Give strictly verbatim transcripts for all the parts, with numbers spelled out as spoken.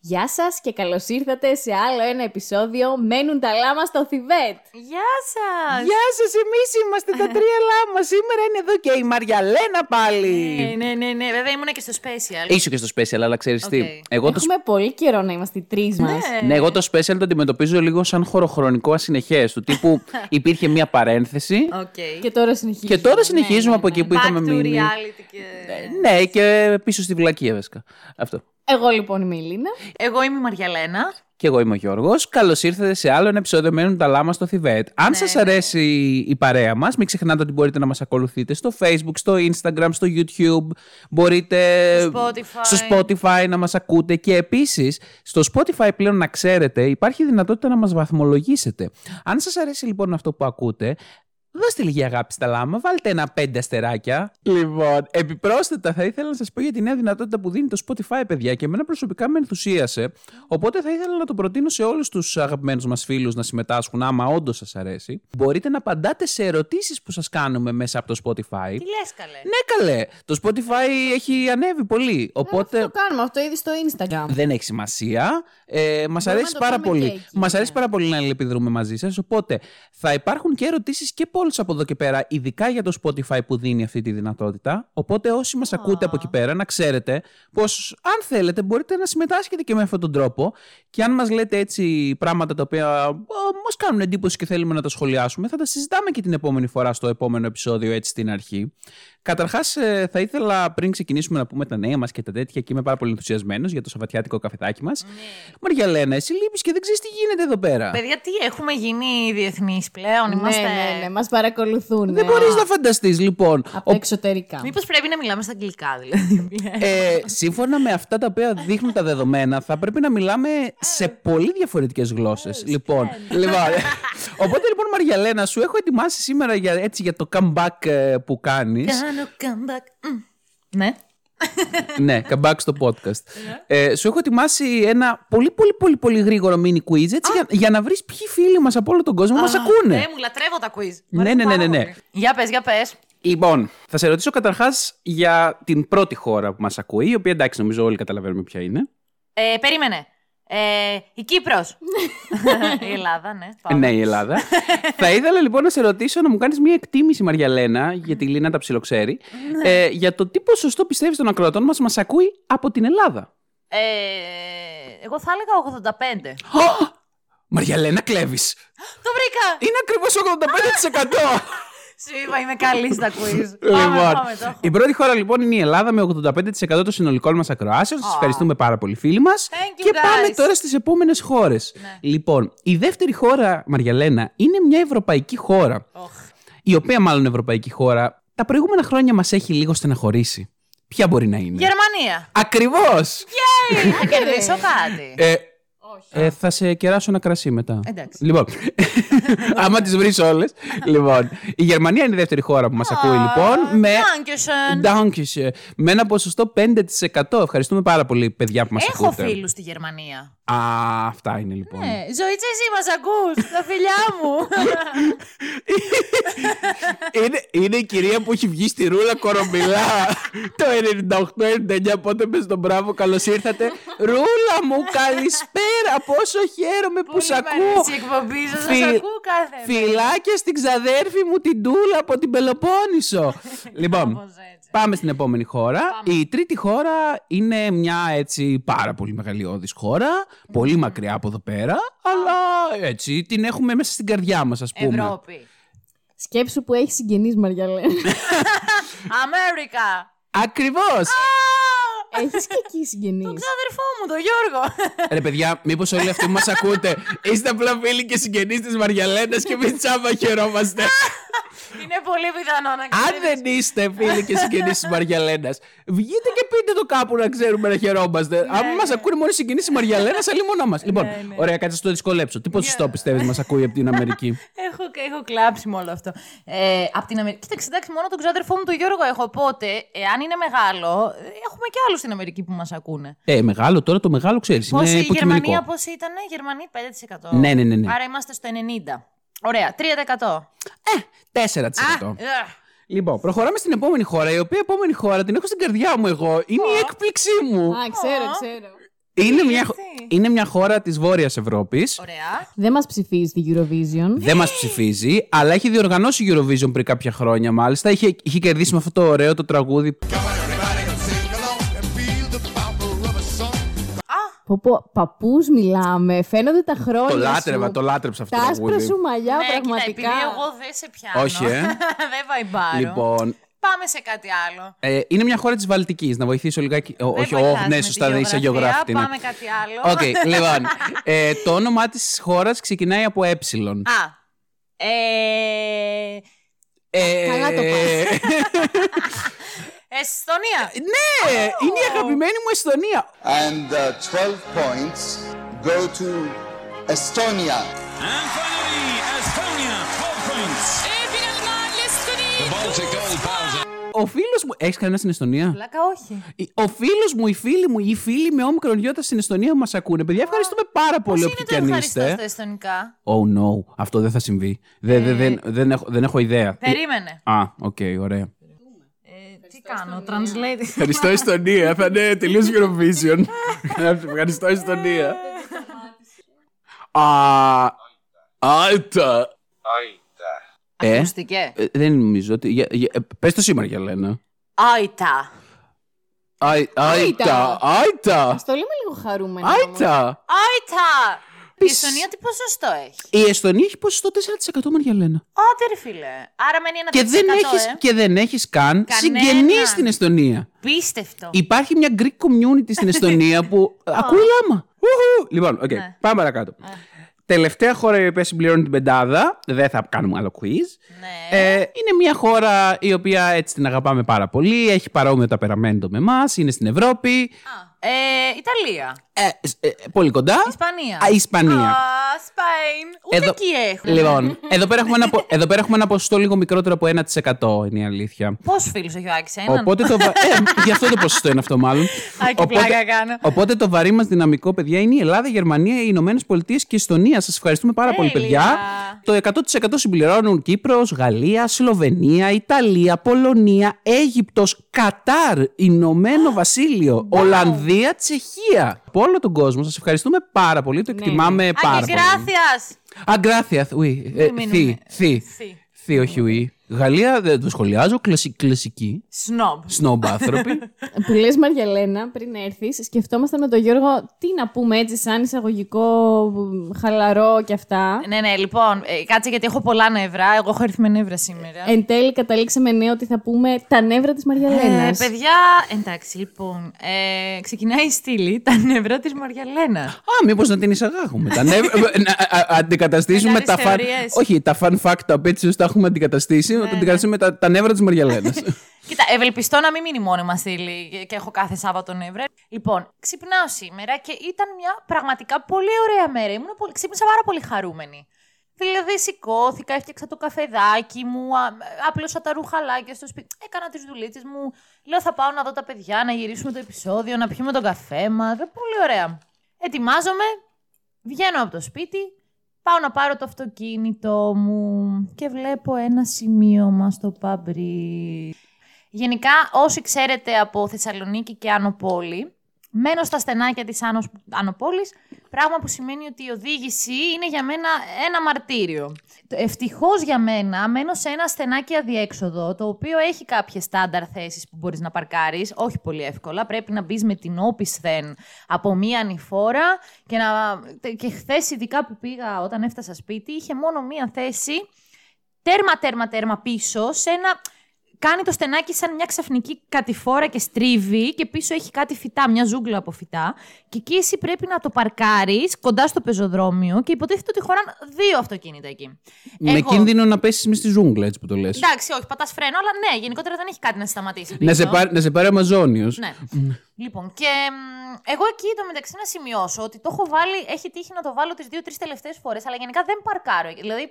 Γεια σας και καλώς ήρθατε σε άλλο ένα επεισόδιο «Μένουν τα Λάμα στο Θιβέτ». Γεια σας! Γεια σας, εμείς είμαστε τα τρία Λάμα. Σήμερα είναι εδώ και η Μαριαλένα πάλι. Ναι, ναι, ναι, ναι. Βέβαια ήμουν και στο special. Ήσου και στο special, αλλά ξέρεις okay. τι. Εγώ Έχουμε το... πολύ καιρό να είμαστε οι τρεις μας. Ναι. ναι, εγώ το special το αντιμετωπίζω λίγο σαν χωροχρονικό ασυνεχές. Του τύπου υπήρχε μία παρένθεση. Okay. Και τώρα συνεχίζουμε. Και τώρα συνεχίζουμε ναι, ναι, από εκεί που είχαμε μείνει. Και... Ναι, και πίσω στη βλακία, βασικά. Αυτό. Εγώ λοιπόν είμαι η Λίνα. Εγώ είμαι η Μαριαλένα. Και εγώ είμαι ο Γιώργος. Καλώς ήρθατε σε άλλο ένα επεισόδιο «Μένουν τα Λάμα στο Θιβέτ». Αν ναι, σας ναι. αρέσει η παρέα μας, μην ξεχνάτε ότι μπορείτε να μας ακολουθείτε στο Facebook, στο Instagram, στο YouTube. Μπορείτε Spotify. στο Spotify να μας ακούτε. Και επίσης, στο Spotify πλέον να ξέρετε, υπάρχει δυνατότητα να μας βαθμολογήσετε. Αν σας αρέσει λοιπόν αυτό που ακούτε, δώστε λίγη αγάπη στα Λάμα, βάλτε ένα πέντε αστεράκια. Λοιπόν, επιπρόσθετα θα ήθελα να σας πω για τη νέα δυνατότητα που δίνει το Spotify, παιδιά, και εμένα προσωπικά με ενθουσίασε. Οπότε θα ήθελα να το προτείνω σε όλους τους αγαπημένους μας φίλους να συμμετάσχουν, άμα όντως σας αρέσει. Μπορείτε να απαντάτε σε ερωτήσεις που σας κάνουμε μέσα από το Spotify. Τι λες, καλέ. Ναι, καλέ. Το Spotify έχει ανέβει πολύ. Οπότε... Αυτό το κάνουμε, αυτό ήδη στο Instagram. Δεν έχει σημασία. Ε, μας αρέσει πάρα πολύ. Μας αρέσει πάρα πολύ να αλληλεπιδρούμε μαζί σας. Οπότε θα υπάρχουν και ερωτήσεις και πολλές. Από εδώ και πέρα, ειδικά για το Spotify που δίνει αυτή τη δυνατότητα. Οπότε, όσοι μας oh. ακούτε από εκεί πέρα, να ξέρετε πως αν θέλετε, μπορείτε να συμμετάσχετε και με αυτόν τον τρόπο. Και αν μας λέτε έτσι πράγματα τα οποία μας κάνουν εντύπωση και θέλουμε να τα σχολιάσουμε, θα τα συζητάμε και την επόμενη φορά στο επόμενο επεισόδιο, έτσι στην αρχή. Καταρχάς, θα ήθελα πριν ξεκινήσουμε να πούμε τα νέα μας και τα τέτοια, και είμαι πάρα πολύ ενθουσιασμένος για το σαββατιάτικο καφεδάκι μας. Mm. Μαριαλένα, εσύ λείπεις και δεν ξέρεις τι γίνεται εδώ πέρα. Παιδιά, τι έχουμε γίνει διεθνείς πλέον, είμαστε. Ναι, ναι, ναι. Παρακολουθούν. Δεν μπορείς να φανταστείς, λοιπόν. Από ο... εξωτερικά. Μήπως πρέπει να μιλάμε στα αγγλικά, δηλαδή. Ε, σύμφωνα με αυτά τα οποία δείχνουν τα δεδομένα, θα πρέπει να μιλάμε σε πολύ διαφορετικές γλώσσες. λοιπόν, λοιπόν. Οπότε, λοιπόν, Μαριαλένα, σου έχω ετοιμάσει σήμερα για, έτσι, για το comeback που κάνεις. Κάνω comeback. Ναι. ναι, comeback στο podcast. ε, σου έχω ετοιμάσει ένα πολύ πολύ πολύ πολύ γρήγορο mini quiz, έτσι, για, για να βρεις ποιοι φίλοι μας από όλο τον κόσμο μας ακούνε. Ναι, μου λατρεύω τα quiz. Ναι, ναι, ναι, ναι, ναι. Για πες, για πες. Λοιπόν, θα σε ρωτήσω καταρχάς για την πρώτη χώρα που μας ακούει, η οποία εντάξει νομίζω όλοι καταλαβαίνουμε ποια είναι. Ε, περίμενε. Ε, η Κύπρος. η Ελλάδα, ναι. Πάμε. Ναι, η Ελλάδα. Θα ήθελα λοιπόν να σε ρωτήσω να μου κάνεις μια εκτίμηση, Μαριαλένα, γιατί η Λίνα τα ψιλοξέρει, ε, για το τι ποσοστό πιστεύεις των ακροατών μας μας ακούει από την Ελλάδα. Ε, εγώ θα έλεγα ογδόντα πέντε. Oh! Μαριαλένα, κλέβεις. Το βρήκα. Είναι ακριβώς ογδόντα πέντε τοις εκατό. Σίγουρα είμαι καλή στα quiz. Λοιπόν, η πρώτη χώρα λοιπόν είναι η Ελλάδα με ογδόντα πέντε τοις εκατό των συνολικών μας ακροάσεων. Oh. Σας ευχαριστούμε πάρα πολύ, φίλοι μας. Και guys. πάμε τώρα στις επόμενες χώρες. Ναι. Λοιπόν, η δεύτερη χώρα, Μαριαλένα, είναι μια ευρωπαϊκή χώρα. Oh. Η οποία, μάλλον ευρωπαϊκή χώρα, τα προηγούμενα χρόνια μας έχει λίγο στεναχωρήσει. Ποια μπορεί να είναι? Γερμανία. Ακριβώς. Yay! Θα κερδίσω κάτι. Ε, Ε, θα σε κεράσω ένα κρασί μετά. Εντάξει. Λοιπόν, άμα τις βρεις όλες. Λοιπόν, η Γερμανία είναι η δεύτερη χώρα που μας ακούει, λοιπόν. Με... Dankeschön. Με ένα ποσοστό πέντε τοις εκατό. Ευχαριστούμε πάρα πολύ, παιδιά, που μας Έχω ακούτε. Έχω φίλους στη Γερμανία. Α, αυτά είναι λοιπόν. Ναι. Ζωήτσα, εσύ μας ακούς, τα φιλιά μου. είναι, είναι η κυρία που έχει βγει στη ρούλα κορομπιλά το ενενήντα οκτώ ενενήντα εννιά. Πότε πες τον μπράβο, καλώς ήρθατε. Ρούλα μου, καλησπέρα. Πόσο χαίρομαι που σ' ακούω. Φι... Φιλάκια στην ξαδέρφη μου την Τούλα από την Πελοπόννησο. Λοιπόν, πάμε στην επόμενη χώρα. Πάμε. Η τρίτη χώρα είναι μια έτσι πάρα πολύ μεγαλειώδης χώρα. Πολύ μακριά από εδώ πέρα, αλλά έτσι την έχουμε μέσα στην καρδιά μας, ας πούμε. Ευρώπη. Σκέψου που έχει συγγενείς, Μαριαλένα. Αμέρικα. Ακριβώς. Έχεις και εκεί συγγενείς. Τον ξαδερφό μου, τον Γιώργο. Ρε παιδιά, μήπως όλοι αυτοί που μας ακούτε είστε απλά φίλοι και συγγενείς της Μαριαλένας και εμείς τσάμπα χαιρόμαστε. Είναι πολύ πιθανό να ξέρετε. Αν δεν είστε φίλοι και συγγενείς της Μαριαλένας, βγείτε και πείτε το κάπου να ξέρουμε να χαιρόμαστε. Αν μας ακούνε μόνο οι συγγενείς της Μαριαλένας, αλλή μόνο μας. Λοιπόν, ωραία, κάτσε να το δυσκολέψω. Τι ποσοστό πιστεύεις μας ακούει από την Αμερική? Έχω κλάψει με όλο αυτό. Από την Αμερική. Κοίταξε, εντάξει, μόνο τον ξαδερφό μου τον Γιώργο έχω. Οπότε, εάν είναι μεγάλο, έχουμε κι άλλους στην Αμερική που μας ακούνε. Ε, μεγάλο τώρα, το μεγάλο ξέρεις. Πώς η Γερμανία πώς ήταν, Γερμανία πέντε τοις εκατό. Ναι, ναι, ναι. Άρα είμαστε στο ενενήντα. Ωραία, τρία τοις εκατό. Ε, τέσσερα τοις εκατό. Λοιπόν, προχωράμε στην επόμενη χώρα, η οποία επόμενη χώρα την έχω στην καρδιά μου εγώ. Είναι η έκπληξή μου. Α, ξέρω, ξέρω. Είναι μια, είναι μια χώρα της Βόρειας Ευρώπης. Ωραία. Δεν μας ψηφίζει τη Eurovision. Δεν μας ψηφίζει, αλλά έχει διοργανώσει Eurovision πριν κάποια χρόνια μάλιστα. Είχε, είχε κερδίσει με αυτό το ωραίο το τραγούδι. Παππούς μιλάμε, φαίνονται τα χρόνια. Το λάτρευα, σου. το λάτρεψα αυτό το τραγούδι. Τα άσπρα σου μαλλιά, ναι, πραγματικά. Κοίτα, επειδή εγώ δεν σε πιάνω. Όχι, ε. Δεν βαϊμπάρω. Λοιπόν. Πάμε σε κάτι άλλο. Ε, είναι μια χώρα της Βαλτικής. Να βοηθήσω λιγάκι. Όχι, όχι, ναι, σωστά, δεν είσαι γεωγράφητη. Πάμε κάτι άλλο. Οκ, okay, λοιπόν. ε, το όνομά της χώρας ξεκινάει από ε. Α. Ε. ε... Καλά το πας. Εσθονία! Ναι! Oh. Είναι η αγαπημένη μου Εσθονία! And uh, twelve points go to Estonia. And finally, Estonia, twelve points. Et finalement, l'Estonie. The Baltic gold buzzer. Ο φίλος μου. Έχεις κανένα στην Εστονία? Λάκα, όχι. Ο φίλος μου, οι φίλοι μου, οι φίλοι με όμικρον γιώτα στην Εστονία μας ακούνε. Παιδιά, ευχαριστούμε πάρα πολύ όποιοι και αν είστε. Πώς είναι το ευχαριστώ εστονικά? Oh no, αυτό δεν θα συμβεί. Δεν, δεν, δεν, δεν, έχω, δεν έχω ιδέα. Περίμενε. Α, οκ, okay, ωραία. Τι κάνω, translate. Ευχαριστώ Εστονία, θα είναι τελείως Eurovision. Ευχαριστώ Εστονία. Άιτα. Ακουστήκε? Δεν νομίζω ότι... Πες το σήμερα, Μαριαλένα. Άιτα. Άιτα. Άιτα. Ας το λέμε λίγο χαρούμενο. Άιτα. Άιτα. Η Εσθονία τι ποσοστό έχει? Η Εσθονία έχει ποσοστό τέσσερα τοις εκατό, Μαριαλένα. Άντε ρε φίλε. Άρα μένει ένα τοις εκατό. Και δεν έχεις, ε? Και δεν έχεις καν συγγενείς στην Εσθονία. Πίστευτο. Υπάρχει μια Greek community στην Εσθονία που ακούει Λάμα. Λοιπόν, οκ, okay, ναι. Πάμε παρακάτω. Ναι. Τελευταία χώρα η οποία συμπληρώνει την πεντάδα. Δεν θα κάνουμε άλλο quiz. Ναι. Ε, είναι μια χώρα η οποία έτσι την αγαπάμε πάρα πολύ. Έχει παρόμοιο ταπεραμέντο με εμάς. Είναι στην Ευρώπη. Α. Ε, Ιταλία. Ε, ε, πολύ κοντά. Ισπανία. Α, Ισπανία. Spain. Ούτε εκεί έχουμε. Λοιπόν, εδώ πέρα έχουμε, ένα, εδώ πέρα έχουμε ένα ποσοστό λίγο μικρότερο από ένα τοις εκατό είναι η αλήθεια. Πόσους φίλους έχει ο Άκης, έναν? Οπότε το. Ε, γι' αυτό το ποσοστό είναι αυτό, μάλλον. Άκη, πλάκα κάνω. Οπότε το βαρύ μας δυναμικό, παιδιά, είναι η Ελλάδα, η Γερμανία, οι Ηνωμένες Πολιτείες και η Εσθονία. Σας ευχαριστούμε πάρα πολύ, παιδιά. Το εκατό τοις εκατό συμπληρώνουν Κύπρος, Γαλλία, Σλοβενία, Ιταλία, Πολωνία, Αίγυπτος, Κατάρ, Ηνωμένο Βασίλειο, Ολλανδία. Τσεχία. Από όλο τον κόσμο. Σας ευχαριστούμε πάρα πολύ. Το εκτιμάμε ναι. πάρα πολύ. Αγκράθιας. Θη. Θη, όχι ουί. Γαλλία, δεν το σχολιάζω. Κλασική. Σνόμπ άνθρωποι. Που λες, Μαριαλένα, πριν έρθεις, σκεφτόμαστε με τον Γιώργο τι να πούμε έτσι, σαν εισαγωγικό, χαλαρό και αυτά. Ναι, ναι, λοιπόν, κάτσε γιατί έχω πολλά νεύρα. Εγώ έχω έρθει με νεύρα σήμερα. Εν τέλει, καταλήξαμε ναι ότι θα πούμε τα νεύρα της Μαριαλένας. Ε, παιδιά, εντάξει, λοιπόν. Ε, ξεκινάει η στήλη τα νεύρα της Μαριαλένα. Α, μήπως να την εισαγάγουμε. Να αντικαταστήσουμε τα φαν. Όχι, τα φαν fact τα οποία τα έχουμε αντικαταστήσει. Να την κρατήσουμε τα, τα νεύρα της Μαριαλένας. Κοίτα, ευελπιστώ να μην μείνει μόνιμα στήλη και έχω κάθε Σάββατο νεύρα. Λοιπόν, ξυπνάω σήμερα και ήταν μια πραγματικά πολύ ωραία μέρα. Ήμουν πολύ, ξύπνησα πάρα πολύ χαρούμενη. Δηλαδή, σηκώθηκα, έφτιαξα το καφεδάκι μου, άπλωσα τα ρουχαλάκια στο σπίτι, έκανα τις δουλίτσες μου. Λέω, θα πάω να δω τα παιδιά, να γυρίσουμε το επεισόδιο, να πιούμε τον καφέ μας. Πολύ ωραία. Ετοιμάζομαι, βγαίνω από το σπίτι. Πάω να πάρω το αυτοκίνητό μου και βλέπω ένα σημείωμα στο παμπρί. Γενικά, όσοι ξέρετε από Θεσσαλονίκη και Άνω Πόλη, μένω στα στενάκια της Άνω Πόλης, πράγμα που σημαίνει ότι η οδήγηση είναι για μένα ένα μαρτύριο. Ευτυχώς για μένα, μένω σε ένα στενάκι αδιέξοδο, το οποίο έχει κάποιες στάνταρ θέσεις που μπορείς να παρκάρεις, όχι πολύ εύκολα. Πρέπει να μπεις με την όπισθεν από μία ανηφόρα και, να... και χθες ειδικά που πήγα όταν έφτασα σπίτι, είχε μόνο μία θέση, τέρμα, τέρμα, τέρμα πίσω, σε ένα... Κάνει το στενάκι σαν μια ξαφνική κατηφόρα και στρίβει και πίσω έχει κάτι φυτά, μια ζούγκλα από φυτά. Και εκεί εσύ πρέπει να το παρκάρεις κοντά στο πεζοδρόμιο και υποτίθεται ότι χωράνε δύο αυτοκίνητα εκεί. Με Εγώ... κίνδυνο να πέσεις με στη ζούγκλα, έτσι που το λες. Εντάξει, όχι, πατάς φρένο, αλλά ναι, γενικότερα δεν έχει κάτι να σταματήσει. Να σε, πάρ, να σε πάρει ο Αμαζόνιος. Ναι. Λοιπόν, και εγώ εκεί το μεταξύ να σημειώσω ότι το έχω βάλει, έχει τύχει να το βάλω τις δύο-τρεις τελευταίες φορές, αλλά γενικά δεν παρκάρω. Δηλαδή,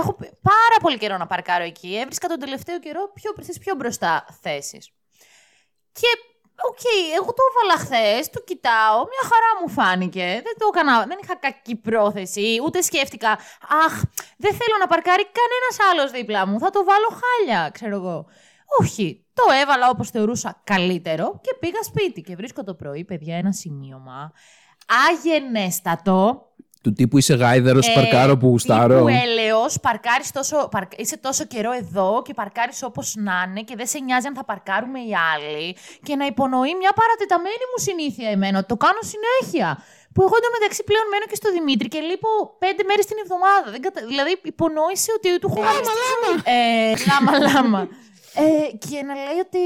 έχω πάρα πολύ καιρό να παρκάρω εκεί. Έβρισκα τον τελευταίο καιρό πιο, πιο μπροστά θέσεις. Και, οκ, okay, εγώ το έβαλα χθες, το κοιτάω, μια χαρά μου φάνηκε. Δεν το έκανα, δεν είχα κακή πρόθεση, ούτε σκέφτηκα. Αχ, δεν θέλω να παρκάρει κανένας άλλος δίπλα μου. Θα το βάλω χάλια, ξέρω εγώ. Όχι, το έβαλα όπως θεωρούσα καλύτερο και πήγα σπίτι. Και βρίσκω το πρωί, παιδιά, ένα σημείωμα άγενέστατο. Του τύπου είσαι γάιδερος, ε, παρκάρω που γουστάρω. Τύπου έλεος, παρκάρεις τόσο, παρ, είσαι τόσο καιρό εδώ και παρκάρεις όπως να είναι και δεν σε νοιάζει αν θα παρκάρουμε οι άλλοι. Και να υπονοεί μια παρατεταμένη μου συνήθεια εμένα. Το κάνω συνέχεια. Που εγώ εντωμεταξύ πλέον μένω και στο Δημήτρη και λείπω πέντε μέρες την εβδομάδα. Δεν κατα... Δηλαδή υπονόησε ότι του έχω γράψει. Λάμα, λάμα. Και να λέει ότι...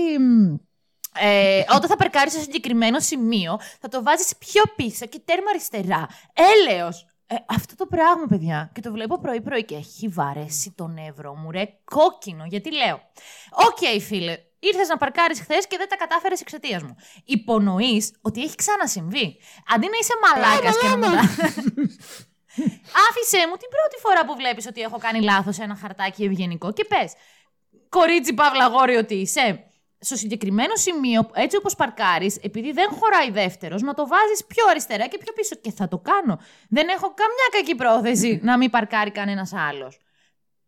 Ε, όταν θα περκάρεις στο συγκεκριμένο σημείο, θα το βάζεις πιο πίσω και τέρμα αριστερά. Έλεος! Ε, αυτό το πράγμα, παιδιά. Και το βλέπω πρωί-πρωί και έχει βαρέσει τον νεύρο μου, ρε, κόκκινο. Γιατί λέω, οκ, okay, φίλε, ήρθες να παρκάρεις χθες και δεν τα κατάφερες εξαιτίας μου. Υπονοείς ότι έχει ξανασυμβεί. Αντί να είσαι μαλάκας και μετά. Άφησέ μου την πρώτη φορά που βλέπεις ότι έχω κάνει λάθος ένα χαρτάκι ευγενικό και πες, κορίτσι, παύλα, αγόρι, ότι είσαι. Στο συγκεκριμένο σημείο, έτσι όπως παρκάρεις, επειδή δεν χωράει δεύτερος, να το βάζεις πιο αριστερά και πιο πίσω. Και θα το κάνω. Δεν έχω καμιά κακή πρόθεση να μην παρκάρει κανένας άλλος.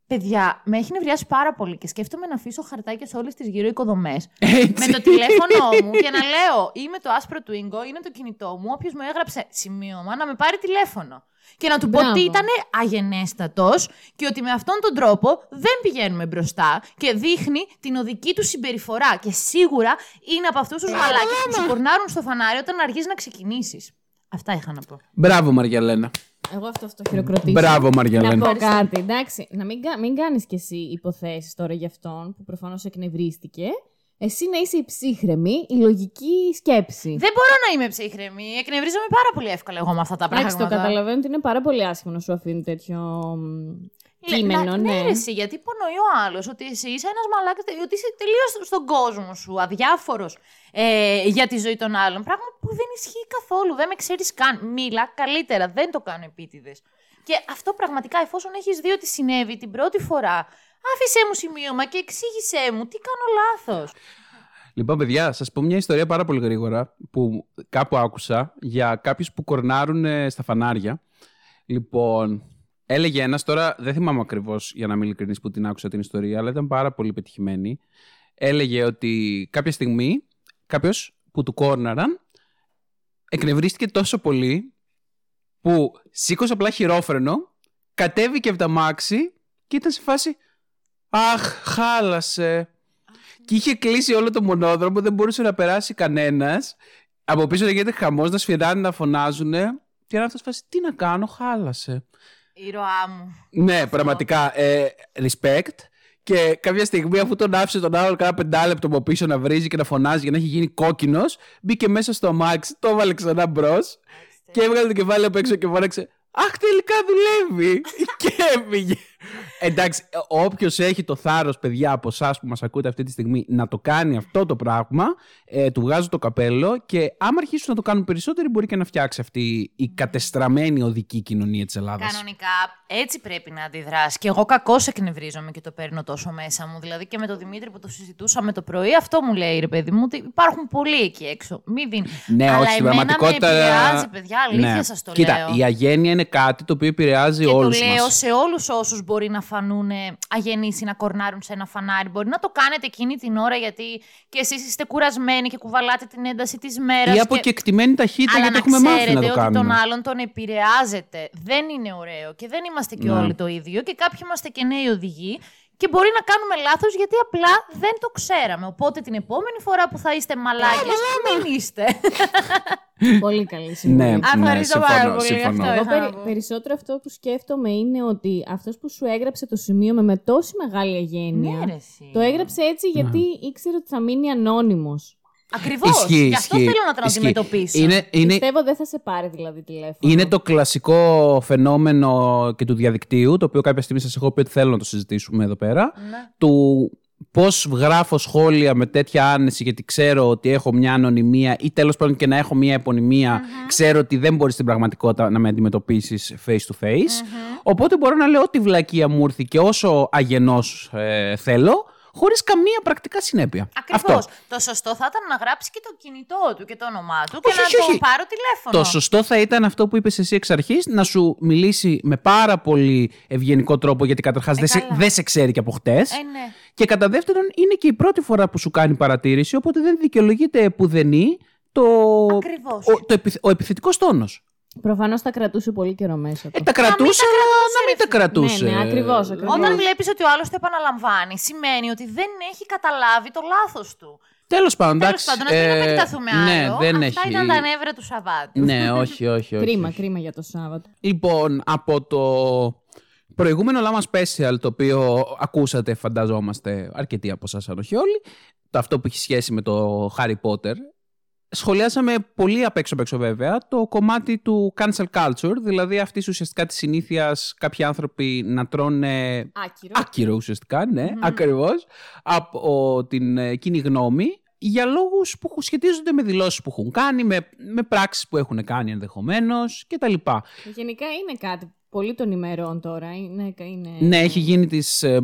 Παιδιά, με έχει νευριάσει πάρα πολύ και σκέφτομαι να αφήσω χαρτάκια σε όλες τις γύρω οικοδομές. Έτσι. Με το τηλέφωνό μου και να λέω ή με το άσπρο του ίγκο ή με το κινητό μου, όποιος μου έγραψε σημείωμα να με πάρει τηλέφωνο. Και να του Μπράβο. Πω ότι ήταν αγενέστατος και ότι με αυτόν τον τρόπο δεν πηγαίνουμε μπροστά και δείχνει την οδική του συμπεριφορά. Και σίγουρα είναι από αυτούς τους μαλάκες που σου κορνάρουν στο φανάρι όταν αργείς να ξεκινήσεις. Αυτά είχα να πω. Μπράβο, Μαριαλένα. Εγώ αυτό το χειροκροτήσω. Μπράβο, Μαριαλένα. Να πω κάτι, εντάξει. Να μην, μην κάνεις κι εσύ υποθέσεις τώρα για αυτόν που προφανώς εκνευρίστηκε. Εσύ να είσαι η ψύχρεμη, η λογική σκέψη. Δεν μπορώ να είμαι ψύχρεμη. Εκνευρίζομαι πάρα πολύ εύκολα εγώ με αυτά τα πράγματα. Εντάξει, το καταλαβαίνω ότι είναι πάρα πολύ άσχημο να σου αφήνει τέτοιο κείμενο, να, ναι. Ναι, ρε, εσύ, γιατί υπονοεί ο άλλος ότι εσύ είσαι ένας μαλάκας, ότι είσαι τελείως στον κόσμο σου, αδιάφορος ε, για τη ζωή των άλλων. Πράγμα που δεν ισχύει καθόλου. Δεν με ξέρεις καν. Μίλα καλύτερα. Δεν το κάνω επίτηδες. Και αυτό πραγματικά, εφόσον έχεις δει ότι συνέβη την πρώτη φορά. Άφησέ μου σημείωμα και εξήγησέ μου τι κάνω λάθος. Λοιπόν, παιδιά, σας πω μια ιστορία πάρα πολύ γρήγορα που κάπου άκουσα για κάποιους που κορνάρουν στα φανάρια. Λοιπόν, έλεγε ένας, τώρα δεν θυμάμαι ακριβώς για να είμαι ειλικρινής που την άκουσα την ιστορία, αλλά ήταν πάρα πολύ πετυχημένη. Έλεγε ότι κάποια στιγμή κάποιος που του κόρναραν εκνευρίστηκε τόσο πολύ που σήκωσε απλά χειρόφρενο, κατέβηκε από τα μάξι και ήταν σε φάση... Αχ, χάλασε. Και είχε κλείσει όλο το μονόδρομο, δεν μπορούσε να περάσει κανένας. Από πίσω να γίνεται χαμός, να σφυράνε, να φωνάζουν. Και να αυτός φάσει, τι να κάνω, χάλασε. Ήρωά μου. Ναι, πραγματικά. Ε, respect. Και κάποια στιγμή, αφού τον άφησε τον άλλον κάνα πεντάλεπτο από πίσω να βρίζει και να φωνάζει για να έχει γίνει κόκκινος, μπήκε μέσα στο αμάξι, το έβαλε ξανά μπρος και έβγαλε το κεφάλι απ' έξω και φώναξε. Αχ, τελικά δουλεύει! Και έφυγε. Εντάξει, όποιος έχει το θάρρος, παιδιά, από εσάς που μας ακούτε αυτή τη στιγμή, να το κάνει αυτό το πράγμα, ε, του βγάζω το καπέλο και άμα αρχίσουν να το κάνουν περισσότεροι, μπορεί και να φτιάξει αυτή η κατεστραμμένη οδική κοινωνία της Ελλάδας. Κανονικά, έτσι πρέπει να αντιδράσει. Και εγώ κακώς εκνευρίζομαι και το παίρνω τόσο μέσα μου. Δηλαδή και με τον Δημήτρη που το συζητούσαμε το πρωί, αυτό μου λέει, ρε παιδί μου, ότι υπάρχουν πολλοί εκεί έξω. Μην δίνει. Ναι, αλλά όχι, εμένα πραγματικότητα... με επηρεάζει, παιδιά, αλήθεια ναι. Σας το Κοίτα, λέω. Η αγένεια είναι κάτι το οποίο επηρεάζει όλους μας. Και το λέω μας. Σε όλους όσους μπορεί να φανούν αγενείς ή να κορνάρουν σε ένα φανάρι. Μπορεί να το κάνετε εκείνη την ώρα γιατί και εσείς είστε κουρασμένοι και κουβαλάτε την ένταση της μέρας. Ή από και... κεκτημένη ταχύτητα, αλλά γιατί έχουμε μάθει να το κάνουμε. Αλλά να ξέρετε ότι τον άλλον τον επηρεάζεται. Δεν είναι ωραίο και δεν είμαστε και ναι. Όλοι το ίδιο και κάποιοι είμαστε και νέοι οδηγοί και μπορεί να κάνουμε λάθος γιατί απλά δεν το ξέραμε. Οπότε την επόμενη φορά που θα είστε μαλάκες, μην είστε. Πολύ καλή συμβουλή. Ευχαριστώ πάρα πολύ. Εγώ περισσότερο αυτό που σκέφτομαι είναι ότι αυτός που σου έγραψε το σημείο με, με τόση μεγάλη αγένεια, ναι, το έγραψε έτσι γιατί ναι. Ήξερε ότι θα μείνει ανώνυμος. Ακριβώς. Ισχύει, και αυτό ισχύει, θέλω να τον αντιμετωπίσω. Είναι, είναι... Πιστεύω δεν θα σε πάρει δηλαδή τηλέφωνο. Είναι το κλασικό φαινόμενο και του διαδικτύου, το οποίο κάποια στιγμή σας έχω πει ότι θέλω να το συζητήσουμε εδώ πέρα. Ναι. Του πώς γράφω σχόλια με τέτοια άνεση, γιατί ξέρω ότι έχω μια ανωνυμία ή τέλος πάντων και να έχω μια επωνυμία. Mm-hmm. Ξέρω ότι δεν μπορείς στην πραγματικότητα να με αντιμετωπίσεις face to face. Mm-hmm. Οπότε μπορώ να λέω ό,τι βλακεία μου ήρθε και όσο αγενός ε, θέλω. Χωρίς καμία πρακτικά συνέπεια. Ακριβώς. Το σωστό θα ήταν να γράψει και το κινητό του και το όνομά του όχι, και όχι, να όχι. Του πάρω τηλέφωνο. Το σωστό θα ήταν αυτό που είπες εσύ εξ αρχής, να σου μιλήσει με πάρα πολύ ευγενικό τρόπο, γιατί καταρχάς ε, δεν, σε, δεν σε ξέρει και από χτες. Ε, ναι. Και κατά δεύτερον, είναι και η πρώτη φορά που σου κάνει παρατήρηση, οπότε δεν δικαιολογείται επουδενή το, ο, το επιθ, ο επιθετικός τόνος. Προφανώς τα κρατούσε πολύ καιρό μέσα. Ε, τα κρατούσε, αλλά να μην τα κρατούσε. Ναι, ναι, ακριβώς, ακριβώς. Όταν βλέπεις ότι ο άλλος το επαναλαμβάνει, σημαίνει ότι δεν έχει καταλάβει το λάθος του. Τέλος πάντων, εντάξει. Τέλος πάντων, να μην επεκταθούμε άλλο. Ναι, δεν Αυτά έχει... ήταν τα νεύρα του Σαββάτου. Ναι, όχι, όχι. όχι. Κρίμα, κρίμα για το Σάββατο. Λοιπόν, από το προηγούμενο Λάμα Special, το οποίο ακούσατε, φανταζόμαστε αρκετοί από εσάς, αν όχι όλοι, το αυτό που έχει σχέση με το Χάρι Πότερ. Σχολιάσαμε πολύ απ' έξω απ' έξω βέβαια το κομμάτι του cancel culture, δηλαδή αυτής ουσιαστικά της συνήθειας κάποιοι άνθρωποι να τρώνε άκυρο, άκυρο ουσιαστικά, ναι, mm. ακριβώς, από την κοινή γνώμη για λόγους που σχετίζονται με δηλώσεις που έχουν κάνει, με, με πράξεις που έχουν κάνει ενδεχομένως κτλ. Γενικά είναι κάτι πολύ των ημερών τώρα. Είναι, είναι... Ναι, έχει γίνει της, ε,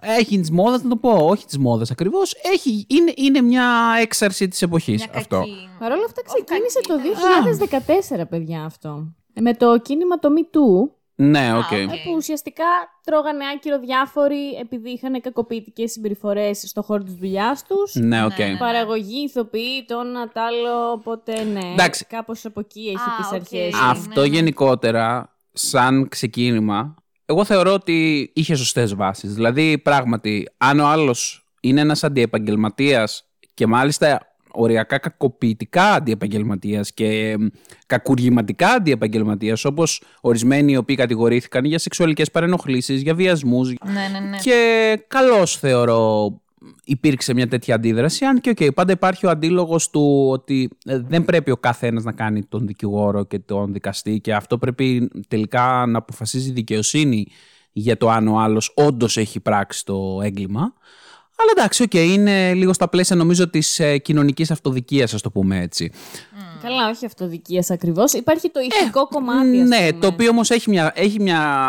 έχει της μόδας, να το πω, όχι της μόδας ακριβώς. Έχει, είναι, είναι μια έξαρση της εποχής αυτό. Παρ' όλα αυτά ξεκίνησε oh, το δύο χιλιάδες δεκατέσσερα, ah. παιδιά, αυτό. Με το κίνημα το Me Too. Ναι, οκ. Okay. Που ουσιαστικά τρώγανε άκυρο διάφοροι επειδή είχαν κακοποιητικές συμπεριφορές στον χώρο της δουλειάς τους. Ναι, οκ. Okay. Παραγωγή, ηθοποιοί, τον Ατάλο, οπότε ναι. Εντάξει. Κάπως από εκεί έχει ah, τις αρχές. Okay. Αυτό ναι. γενικότερα. Σαν ξεκίνημα, εγώ θεωρώ ότι είχε σωστές βάσεις. Δηλαδή, πράγματι, αν ο άλλος είναι ένας αντιεπαγγελματίας και μάλιστα οριακά κακοποιητικά αντιεπαγγελματίας και κακουργηματικά αντιεπαγγελματίας, όπως ορισμένοι οι οποίοι κατηγορήθηκαν για σεξουαλικές παρενοχλήσεις, για βιασμούς. Ναι, ναι, ναι. Και καλώς θεωρώ υπήρξε μια τέτοια αντίδραση. Αν και okay, πάντα υπάρχει ο αντίλογος του ότι δεν πρέπει ο καθένας να κάνει τον δικηγόρο και τον δικαστή, και αυτό πρέπει τελικά να αποφασίζει η δικαιοσύνη για το αν ο άλλος όντως έχει πράξει το έγκλημα. Αλλά εντάξει, okay, είναι λίγο στα πλαίσια νομίζω της κοινωνικής αυτοδικίας, ας το πούμε έτσι. Mm. Καλά, όχι αυτοδικίας ακριβώς. Υπάρχει το ηθικό ε, κομμάτι. Ναι, το οποίο όμως έχει, μια, έχει μια,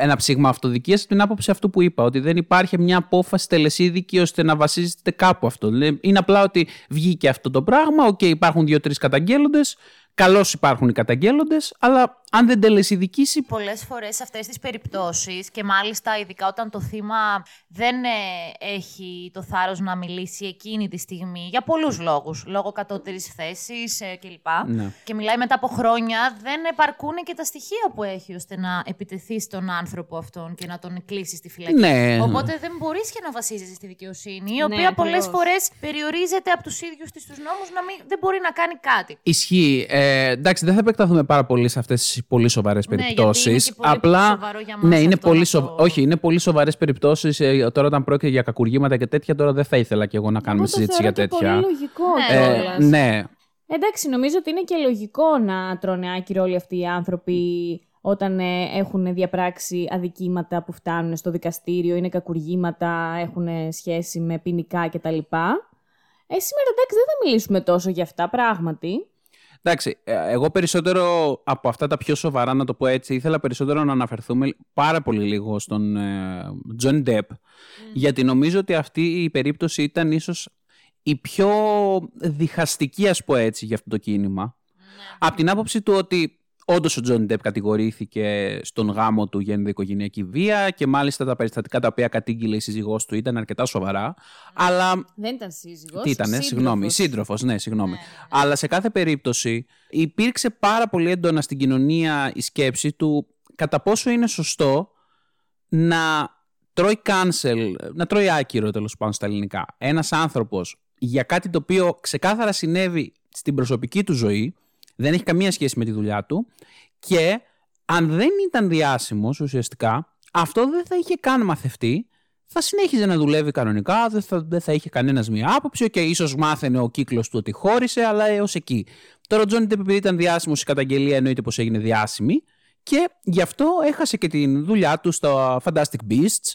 ένα ψήγμα αυτοδικίας στην άποψη αυτού που είπα, ότι δεν υπάρχει μια απόφαση τελεσίδικη ώστε να βασίζεται κάπου αυτό. Είναι απλά ότι βγήκε αυτό το πράγμα, okay, υπάρχουν δύο-τρεις καταγγέλλοντες, καλώς υπάρχουν οι καταγγέλλοντες, αλλά αν δεν τελεσιδικήσει. Πολλές φορές σε αυτές τις περιπτώσεις, και μάλιστα ειδικά όταν το θύμα δεν έχει το θάρρος να μιλήσει εκείνη τη στιγμή, για πολλούς λόγους, λόγω κατώτερης θέσης κλπ. Ναι. Και μιλάει μετά από χρόνια, δεν επαρκούν και τα στοιχεία που έχει ώστε να επιτεθεί στον άνθρωπο αυτόν και να τον κλείσει στη φυλακή. Ναι. Οπότε δεν μπορείς και να βασίζεσαι στη δικαιοσύνη, η οποία ναι, πολλές φορές περιορίζεται από τους ίδιους τους νόμους να μην, δεν μπορεί να κάνει κάτι. Ισχύει. Ε, εντάξει, δεν θα επεκταθούμε πάρα πολύ σε αυτές τις πολύ σοβαρές ναι, περιπτώσεις. Είναι πολύ απλά. Ναι, είναι πολύ, σοβα... το... Όχι, είναι πολύ σοβαρές περιπτώσεις. Ε, τώρα, όταν πρόκειται για κακουργήματα και τέτοια, τώρα δεν θα ήθελα κι εγώ να κάνουμε εγώ συζήτηση για τέτοια. Είναι πολύ λογικό. Ναι, ε, ε, ναι. Εντάξει, νομίζω ότι είναι και λογικό να τρώνε άκυρο όλοι αυτοί οι άνθρωποι όταν ε, έχουν διαπράξει αδικήματα που φτάνουν στο δικαστήριο, είναι κακουργήματα, έχουν σχέση με ποινικά κτλ. Ε, σήμερα εντάξει, δεν θα μιλήσουμε τόσο για αυτά, πράγματι. Εντάξει, εγώ περισσότερο από αυτά τα πιο σοβαρά, να το πω έτσι, ήθελα περισσότερο να αναφερθούμε πάρα πολύ λίγο στον ε, Johnny Depp, mm. γιατί νομίζω ότι αυτή η περίπτωση ήταν ίσως η πιο διχαστική, ας πω έτσι, για αυτό το κίνημα. Mm. Από την άποψη του ότι όντως ο Johnny Depp κατηγορήθηκε στον γάμο του για ενδοοικογενειακή βία και μάλιστα τα περιστατικά τα οποία κατήγγειλε η σύζυγός του ήταν αρκετά σοβαρά. Mm. Αλλά... Δεν ήταν σύζυγός. Τι ήτανε, συγγνώμη. Σύντροφος, ναι, συγγνώμη. Ναι, ναι. Αλλά σε κάθε περίπτωση υπήρξε πάρα πολύ έντονα στην κοινωνία η σκέψη του κατά πόσο είναι σωστό να τρώει cancel, να τρώει άκυρο τέλος πάντων στα ελληνικά, ένας άνθρωπος για κάτι το οποίο ξεκάθαρα συνέβη στην προσωπική του ζωή. Δεν έχει καμία σχέση με τη δουλειά του και αν δεν ήταν διάσημος ουσιαστικά, αυτό δεν θα είχε καν μαθευτεί, θα συνέχιζε να δουλεύει κανονικά, δεν θα, δεν θα είχε κανένας μία άποψη και ίσως μάθαινε ο κύκλος του ότι χώρισε, αλλά έως εκεί. Τώρα ο Johnny Depp επειδή ήταν διάσημος, η καταγγελία εννοείται πως έγινε διάσημη και γι' αυτό έχασε και τη δουλειά του στα Fantastic Beasts.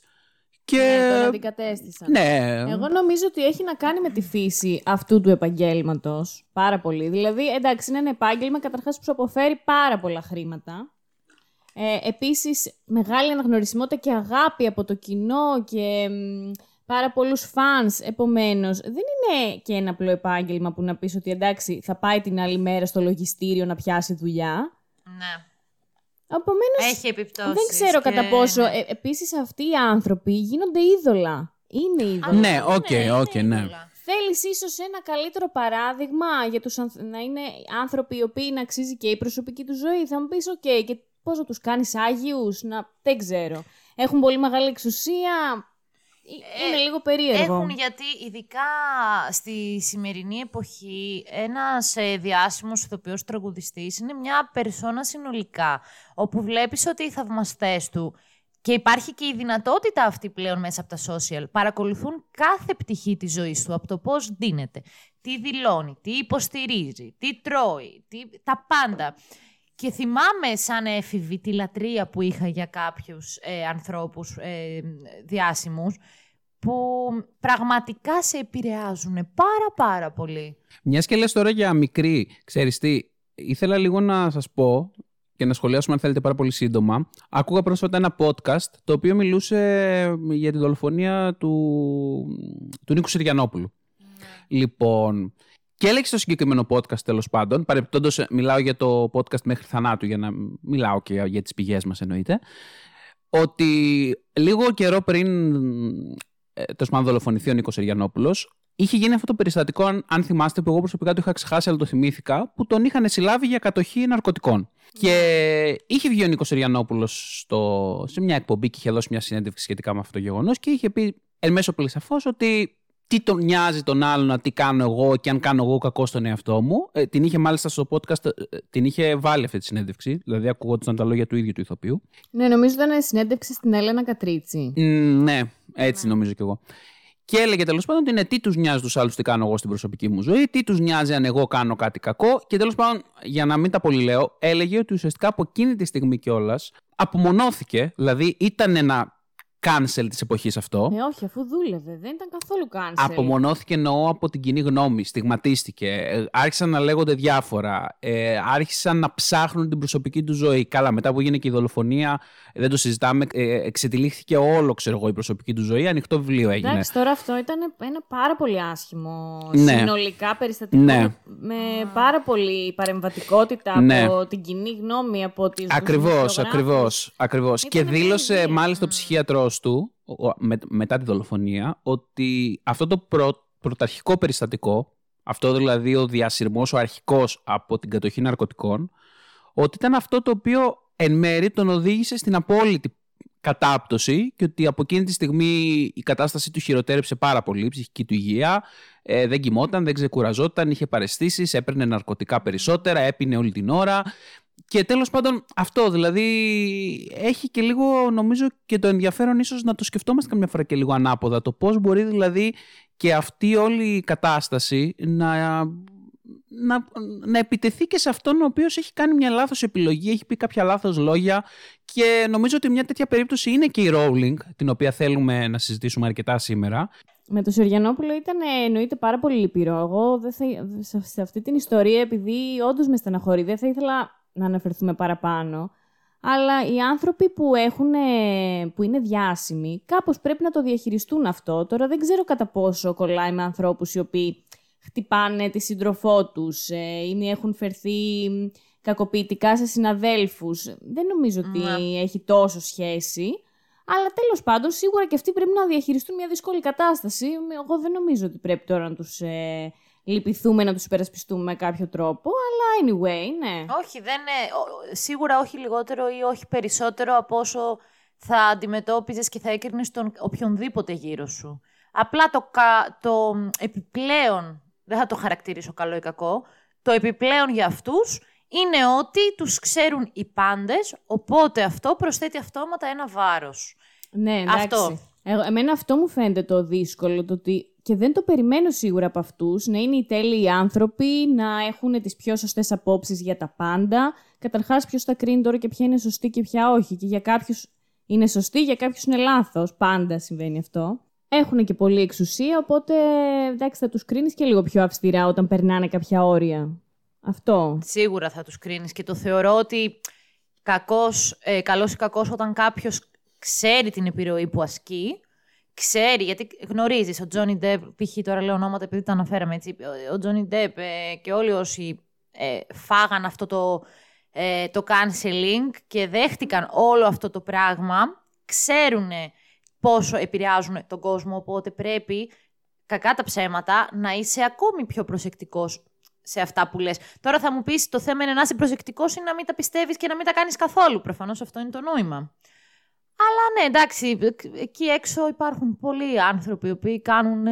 Και... Ναι, τον αντικατέστησαν. Ναι. Εγώ νομίζω ότι έχει να κάνει με τη φύση αυτού του επαγγέλματος πάρα πολύ. Δηλαδή, εντάξει, είναι ένα επάγγελμα καταρχάς που σου αποφέρει πάρα πολλά χρήματα. Ε, επίσης, μεγάλη αναγνωρισιμότητα και αγάπη από το κοινό και μ, πάρα πολλούς φανς. Επομένως, δεν είναι και ένα απλό επάγγελμα που να πεις ότι εντάξει, θα πάει την άλλη μέρα στο λογιστήριο να πιάσει δουλειά. Ναι. Απομένως, έχει επιπτώσεις. Δεν ξέρω και... κατά πόσο. Ε, επίσης, αυτοί οι άνθρωποι γίνονται είδωλα. Είναι είδωλα. Ναι, οκ, okay, οκ, okay, ναι. Θέλεις ίσως ένα καλύτερο παράδειγμα για τους ανθ... να είναι άνθρωποι οι οποίοι να αξίζει και η προσωπική του ζωή. Θα μου πεις, οκ, okay, και πώς να τους κάνεις άγιους, να... δεν ξέρω. Έχουν πολύ μεγάλη εξουσία... Είναι λίγο περίεργο. Έχουν, γιατί ειδικά στη σημερινή εποχή ένας διάσημος ηθοποιός τραγουδιστής είναι μια περσόνα συνολικά, όπου βλέπεις ότι οι θαυμαστές του, και υπάρχει και η δυνατότητα αυτή πλέον μέσα από τα social, παρακολουθούν κάθε πτυχή της ζωής του, από το πώς ντύνεται, τι δηλώνει, τι υποστηρίζει, τι τρώει, τι... τα πάντα. Και θυμάμαι σαν έφηβη τη λατρεία που είχα για κάποιους ε, ανθρώπους ε, διάσημους, που πραγματικά σε επηρεάζουν πάρα πάρα πολύ. Μιας και λες τώρα για μικρή, ξέρεις τι, ήθελα λίγο να σας πω και να σχολιάσουμε αν θέλετε πάρα πολύ σύντομα. Ακούγα πρόσφατα ένα podcast το οποίο μιλούσε για τη δολοφονία του, του Νίκου Συριανόπουλου. Mm. Λοιπόν... Και έλεγε στο συγκεκριμένο podcast, τέλος πάντων, παρεπτόντως μιλάω για το podcast μέχρι θανάτου, για να μιλάω και για τις πηγές μας εννοείται, ότι λίγο καιρό πριν τέλος πάντων δολοφονηθεί ο Νίκος Συριανόπουλος, είχε γίνει αυτό το περιστατικό, αν θυμάστε, που εγώ προσωπικά το είχα ξεχάσει, αλλά το θυμήθηκα, που τον είχαν συλλάβει για κατοχή ναρκωτικών. Και είχε βγει ο Νίκος Συριανόπουλος στο... σε μια εκπομπή και είχε δώσει μια συνέντευξη σχετικά με αυτό το γεγονός και είχε πει εν μέσω πλησαφώς ότι. Τι τον νοιάζει τον άλλον να τι κάνω εγώ και αν κάνω εγώ κακό στον εαυτό μου. Ε, την είχε μάλιστα στο podcast, την είχε βάλει αυτή τη συνέντευξη. Δηλαδή ακούγονταν τα λόγια του ίδιου του ηθοποιού. Ναι, νομίζω ήταν συνέντευξη στην Έλενα Κατρίτσι. Mm, ναι, έτσι ναι. Νομίζω κι εγώ. Και έλεγε τέλος πάντων ότι είναι τι τους νοιάζει τους άλλους τι κάνω εγώ στην προσωπική μου ζωή, τι τους νοιάζει αν εγώ κάνω κάτι κακό. Και τέλος πάντων, για να μην τα πολυλέω, έλεγε ότι ουσιαστικά από εκείνη τη στιγμή κιόλας απομονώθηκε, δηλαδή ήταν ένα. Cancel της εποχής αυτό. Ε, όχι, αφού δούλευε. Δεν ήταν καθόλου cancel. Απομονώθηκε εννοώ από την κοινή γνώμη, στιγματίστηκε. Άρχισαν να λέγονται διάφορα. Ε, άρχισαν να ψάχνουν την προσωπική του ζωή. Καλά, μετά που έγινε και η δολοφονία, δεν το συζητάμε. Ε, εξετυλίχθηκε όλο, ξέρω εγώ, η προσωπική του ζωή. Ανοιχτό βιβλίο έγινε. Εντάξει, τώρα αυτό ήταν ένα πάρα πολύ άσχημο. Ναι. Συνολικά περιστατικό. Ναι. Με πάρα πολύ παρεμβατικότητα, ναι, από την κοινή γνώμη, από τις. Ακριβώς, ακριβώς, ακριβώς. Και δήλωσε παιδί, μάλιστα ο ψυχίατρος του, με, μετά τη δολοφονία, ότι αυτό το πρω, πρωταρχικό περιστατικό, αυτό δηλαδή ο διασυρμός, ο αρχικός από την κατοχή ναρκωτικών, ότι ήταν αυτό το οποίο εν μέρει τον οδήγησε στην απόλυτη κατάπτωση και ότι από εκείνη τη στιγμή η κατάσταση του χειροτέρεψε πάρα πολύ, η ψυχική του υγεία, ε, δεν κοιμόταν, δεν ξεκουραζόταν, είχε παραισθήσεις, έπαιρνε ναρκωτικά περισσότερα, έπινε όλη την ώρα. Και τέλος πάντων αυτό, δηλαδή έχει και λίγο νομίζω και το ενδιαφέρον ίσως να το σκεφτόμαστε καμιά φορά και λίγο ανάποδα, το πώς μπορεί δηλαδή και αυτή όλη η κατάσταση να, να, να επιτεθεί και σε αυτόν ο οποίος έχει κάνει μια λάθος επιλογή, έχει πει κάποια λάθος λόγια και νομίζω ότι μια τέτοια περίπτωση είναι και η Rowling, την οποία θέλουμε να συζητήσουμε αρκετά σήμερα. Με τον Συριανόπουλο ήταν εννοείται πάρα πολύ λυπηρό. Εγώ δεν θα, σε αυτή την ιστορία, επειδή όντως με στεναχωρεί, δεν θα ήθελα να αναφερθούμε παραπάνω, αλλά οι άνθρωποι που, έχουν, που είναι διάσημοι κάπως πρέπει να το διαχειριστούν αυτό. Τώρα δεν ξέρω κατά πόσο κολλάει με ανθρώπους οι οποίοι χτυπάνε τη σύντροφό τους ή έχουν φερθεί κακοποιητικά σε συναδέλφους. Δεν νομίζω ότι mm. έχει τόσο σχέση, αλλά τέλος πάντων σίγουρα και αυτοί πρέπει να διαχειριστούν μια δύσκολη κατάσταση. Εγώ δεν νομίζω ότι πρέπει τώρα να τους... Ε, λυπηθούμε, να τους υπερασπιστούμε με κάποιο τρόπο, αλλά anyway, ναι. Όχι, δεν, σίγουρα όχι λιγότερο ή όχι περισσότερο από όσο θα αντιμετώπιζες και θα έκρινες τον οποιονδήποτε γύρω σου. Απλά το, το επιπλέον, δεν θα το χαρακτηρίσω καλό ή κακό, το επιπλέον για αυτούς είναι ότι τους ξέρουν οι πάντες, οπότε αυτό προσθέτει αυτόματα ένα βάρος. Ναι, εντάξει. Αυτό. Εγώ, εμένα αυτό μου φαίνεται το δύσκολο, το ότι... Και δεν το περιμένω σίγουρα από αυτούς, να είναι οι τέλειοι άνθρωποι, να έχουν τις πιο σωστές απόψεις για τα πάντα. Καταρχάς, ποιος θα κρίνει τώρα και ποια είναι σωστή και ποια όχι. Και για κάποιους είναι σωστή, για κάποιους είναι λάθος. Πάντα συμβαίνει αυτό. Έχουν και πολλή εξουσία, οπότε εντάξει, θα τους κρίνεις και λίγο πιο αυστηρά όταν περνάνε κάποια όρια. Αυτό. Σίγουρα θα τους κρίνεις και το θεωρώ ότι κακός, ε, καλός ή κακός όταν κάποιος ξέρει την επιρροή που ασκεί. Ξέρει, γιατί γνωρίζεις, ο Johnny Depp, π.χ. τώρα λέω ονόματα επειδή τα αναφέραμε έτσι, ο Johnny Depp ε, και όλοι όσοι ε, φάγαν αυτό το, ε, το canceling και δέχτηκαν όλο αυτό το πράγμα, ξέρουν πόσο επηρεάζουν τον κόσμο, οπότε πρέπει κακά τα ψέματα, να είσαι ακόμη πιο προσεκτικός σε αυτά που λες. Τώρα θα μου πεις, το θέμα είναι να είσαι προσεκτικός ή να μην τα πιστεύεις και να μην τα κάνεις καθόλου. Προφανώς αυτό είναι το νόημα. Αλλά ναι, εντάξει, εκεί έξω υπάρχουν πολλοί άνθρωποι που κάνουν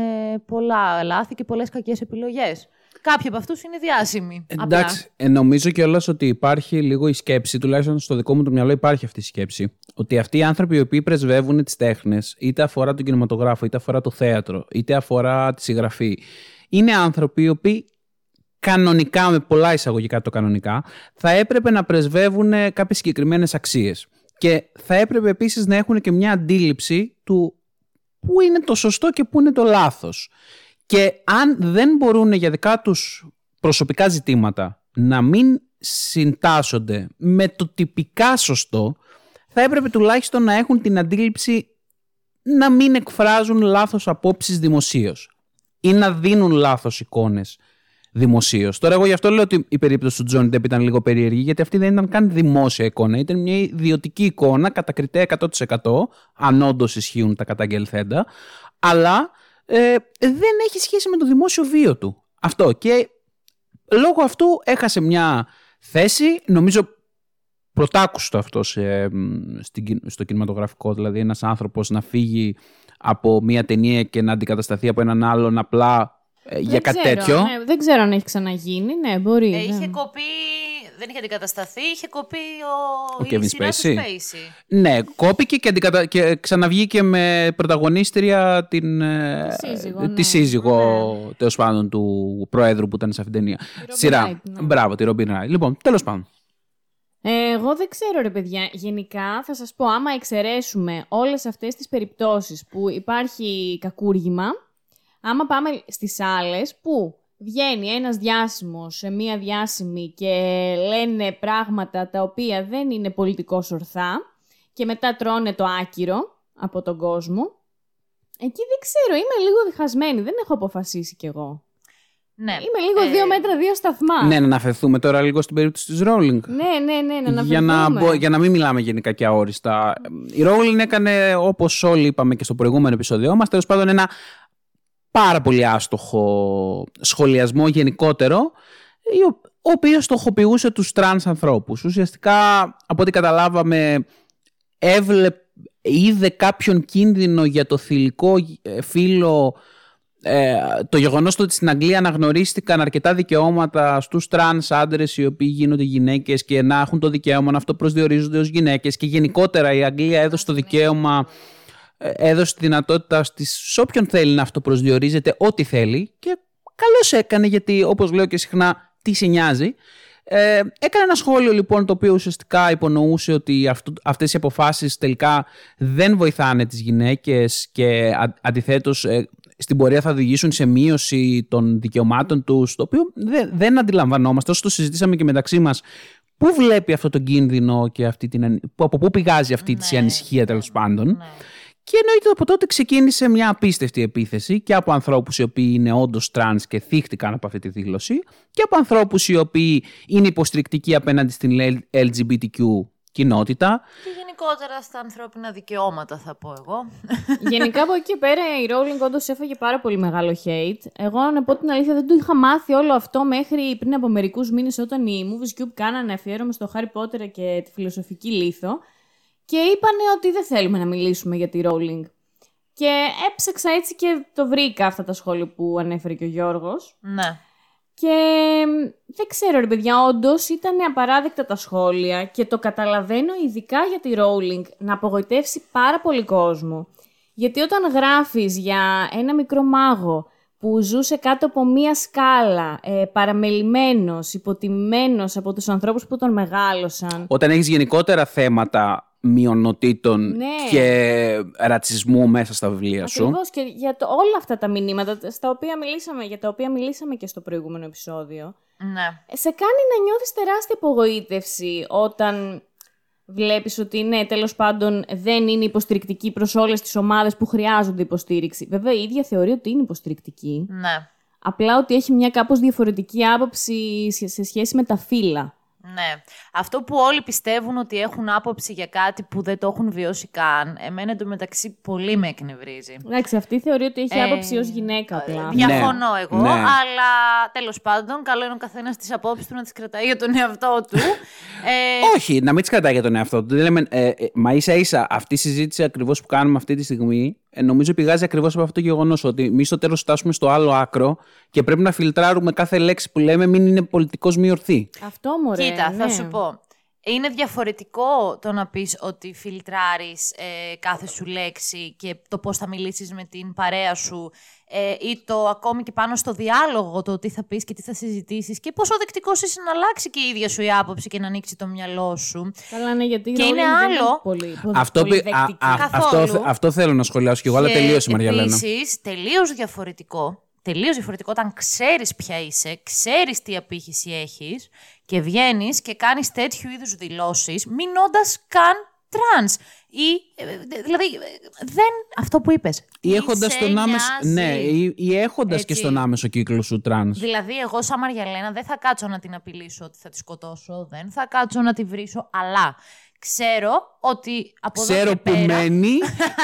πολλά λάθη και πολλές κακές επιλογές. Κάποιοι από αυτούς είναι διάσημοι. Εντάξει, απλά. Νομίζω κιόλας ότι υπάρχει λίγο η σκέψη, τουλάχιστον στο δικό μου το μυαλό υπάρχει αυτή η σκέψη, ότι αυτοί οι άνθρωποι οι οποίοι πρεσβεύουν τις τέχνες, είτε αφορά τον κινηματογράφο, είτε αφορά το θέατρο, είτε αφορά τη συγγραφή, είναι άνθρωποι οι οποίοι κανονικά, με πολλά εισαγωγικά το κανονικά, θα έπρεπε να πρεσβεύουν κάποιες συγκεκριμένες αξίες. Και θα έπρεπε επίσης να έχουν και μια αντίληψη του πού είναι το σωστό και πού είναι το λάθος. Και αν δεν μπορούν για δικά τους προσωπικά ζητήματα να μην συντάσσονται με το τυπικά σωστό, θα έπρεπε τουλάχιστον να έχουν την αντίληψη να μην εκφράζουν λάθος απόψεις δημοσίως ή να δίνουν λάθος εικόνες δημοσίως. Τώρα, εγώ γι' αυτό λέω ότι η περίπτωση του Johnny Depp ήταν λίγο περίεργη, γιατί αυτή δεν ήταν καν δημόσια εικόνα. Ήταν μια ιδιωτική εικόνα, κατακριτέα εκατό τοις εκατό, αν όντως ισχύουν τα καταγγελθέντα, αλλά ε, δεν έχει σχέση με το δημόσιο βίο του. Αυτό. Και λόγω αυτού έχασε μια θέση, νομίζω πρωτάκουστο αυτό σε, στο κινηματογραφικό, δηλαδή ένας άνθρωπος να φύγει από μια ταινία και να αντικατασταθεί από έναν άλλον απλά. Ε, για κάτι τέτοιο. Ναι, δεν ξέρω αν έχει ξαναγίνει. Ναι, μπορεί. Ε, είχε ναι. κοπεί. Δεν είχε αντικατασταθεί, είχε κοπεί ο, ο Kevin Spacey. Ναι, κόπηκε και, αντικατα... και ξαναβγήκε με πρωταγωνίστρια την... σύζυγο, τη ναι. σύζυγο ναι. τέλος πάντων του προέδρου που ήταν σε αυτήν την ταινία. Τη σειρά. Ράιτ, ναι. Μπράβο, τη Robin Wright. Λοιπόν, τέλος πάντων. Ε, εγώ δεν ξέρω, ρε παιδιά. Γενικά θα σας πω, άμα εξαιρέσουμε όλες αυτές τις περιπτώσεις που υπάρχει κακούργημα. Άμα πάμε στις άλλες που βγαίνει ένας διάσημος σε μία διάσημη και λένε πράγματα τα οποία δεν είναι πολιτικώς ορθά και μετά τρώνε το άκυρο από τον κόσμο, εκεί δεν ξέρω, είμαι λίγο διχασμένη, δεν έχω αποφασίσει κι εγώ. Ναι. Είμαι λίγο ε... δύο μέτρα, δύο σταθμά. Ναι, να αναφερθούμε τώρα λίγο στην περίπτωση της Rowling. Ναι, ναι, ναι, να αναφερθούμε. Για να, για να μην μιλάμε γενικά και αόριστα. Η Rowling έκανε, όπως όλοι είπαμε και στο προηγούμενο επεισόδιο μας, τέλος πάντων ένα πάρα πολύ άστοχο σχολιασμό γενικότερο, ο οποίος στοχοποιούσε τους τρανς ανθρώπους. Ουσιαστικά, από ό,τι καταλάβαμε, έβλεπε, είδε κάποιον κίνδυνο για το θηλυκό φύλο. Ε, το γεγονός ότι στην Αγγλία αναγνωρίστηκαν αρκετά δικαιώματα στους τρανς άντρες οι οποίοι γίνονται γυναίκες και να έχουν το δικαίωμα να αυτοπροσδιορίζονται ως γυναίκες, και γενικότερα η Αγγλία έδωσε το δικαίωμα, έδωσε τη δυνατότητα σε όποιον θέλει να αυτοπροσδιορίζεται ό,τι θέλει, και καλώς έκανε, γιατί όπως λέω και συχνά, τι σε νοιάζει. Ε, έκανε ένα σχόλιο λοιπόν το οποίο ουσιαστικά υπονοούσε ότι αυτού, αυτές οι αποφάσεις τελικά δεν βοηθάνε τις γυναίκες και α, αντιθέτως ε, στην πορεία θα οδηγήσουν σε μείωση των δικαιωμάτων τους, το οποίο δεν, δεν αντιλαμβανόμαστε, όσο το συζητήσαμε και μεταξύ μας. Πού βλέπει αυτό το κίνδυνο και αυτή την, από πού πηγάζει αυτή ναι, η ανησυχία τέλος πάντων. Ναι. Και εννοείται από τότε ξεκίνησε μια απίστευτη επίθεση και από ανθρώπους οι οποίοι είναι όντως τρανς και θίχτηκαν από αυτή τη δήλωση, και από ανθρώπους οι οποίοι είναι υποστηρικτικοί απέναντι στην ελ τζι μπι τι κιου κοινότητα. Και γενικότερα στα ανθρώπινα δικαιώματα, θα πω εγώ. Γενικά από εκεί πέρα η Rowling όντως έφαγε πάρα πολύ μεγάλο hate. Εγώ, να πω την αλήθεια, δεν το είχα μάθει όλο αυτό μέχρι πριν από μερικούς μήνες, όταν οι Movies Cube κάνανε αφιέρωμα στο Χάρι Πότερ και τη φιλοσοφική λίθο. Και είπανε ότι δεν θέλουμε να μιλήσουμε για τη Rowling. Και έψαξα έτσι και το βρήκα, αυτά τα σχόλια που ανέφερε και ο Γιώργος. Ναι. Και δεν ξέρω, ρε παιδιά, όντως ήταν απαράδεκτα τα σχόλια, και το καταλαβαίνω ειδικά για τη Rowling να απογοητεύσει πάρα πολύ κόσμο. Γιατί όταν γράφεις για ένα μικρό μάγο που ζούσε κάτω από μία σκάλα, ε, παραμελημένος, υποτιμημένος από τους ανθρώπους που τον μεγάλωσαν. Όταν έχεις γενικότερα θέματα μειονοτήτων ναι. και ρατσισμού μέσα στα βιβλία σου. Ακριβώς, και για το, όλα αυτά τα μηνύματα στα οποία μιλήσαμε, για τα οποία μιλήσαμε και στο προηγούμενο επεισόδιο, ναι. σε κάνει να νιώθεις τεράστια απογοήτευση όταν βλέπεις ότι ναι, τέλος πάντων δεν είναι υποστηρικτική προς όλες τις ομάδες που χρειάζονται υποστήριξη. Βέβαια η ίδια θεωρεί ότι είναι υποστηρικτική, ναι. απλά ότι έχει μια κάπως διαφορετική άποψη σε σχέση με τα φύλα. Ναι. Αυτό που όλοι πιστεύουν ότι έχουν άποψη για κάτι που δεν το έχουν βιώσει καν, εμένα εντωμεταξύ πολύ με εκνευρίζει. Εντάξει, αυτή θεωρεί ότι έχει ε, άποψη ως γυναίκα απλά. Διαφωνώ ναι, εγώ, ναι. αλλά τέλος πάντων, καλό είναι ο καθένας τις απόψεις του να τις κρατάει για τον εαυτό του. ε... Όχι, να μην τις κρατάει για τον εαυτό του. Λέμε, ε, ε, μα ίσα ίσα αυτή η συζήτηση ακριβώς που κάνουμε αυτή τη στιγμή, ε, νομίζω πηγάζει ακριβώς από αυτό το γεγονός ότι εμείς στο τέλος φτάσουμε στο άλλο άκρο και πρέπει να φιλτράρουμε κάθε λέξη που λέμε, μην είναι πολιτικός μη ορθή. Αυτό μου ρε. Κοίτα, ναι. θα σου πω. Είναι διαφορετικό το να πεις ότι φιλτράρεις ε, κάθε σου λέξη και το πώς θα μιλήσεις με την παρέα σου ε, ή το ακόμη και πάνω στο διάλογο το τι θα πεις και τι θα συζητήσεις και πόσο δεκτικός είσαι να αλλάξει και η ίδια σου η άποψη και να ανοίξει το μυαλό σου. Καλά, ναι, γιατί και είναι άλλο. Πολύ, πολύ, αυτό, πολύ α, α, αυτό, αυτό θέλω να σχολιάσω κι εγώ, αλλά τελείωσε η Μαριαλένα. Επίσης, τελείως διαφορετικό. Τελείως διαφορετικό όταν ξέρεις ποια είσαι, ξέρεις τι απήχηση έχεις και βγαίνεις και κάνεις τέτοιου είδους δηλώσεις, μηνώντας καν τρανς. Ή, δηλαδή, δεν... Αυτό που είπες. Ή έχοντας, τον άμεσο, ναι, ή, ή έχοντας και στον άμεσο κύκλο σου τρανς. Δηλαδή, εγώ σαν Μαριαλένα δεν θα κάτσω να την απειλήσω ότι θα τη σκοτώσω, δεν θα κάτσω να τη βρίσω, αλλά... Ξέρω ότι από Ξέρω εδώ και πέρα... Ξέρω που μένει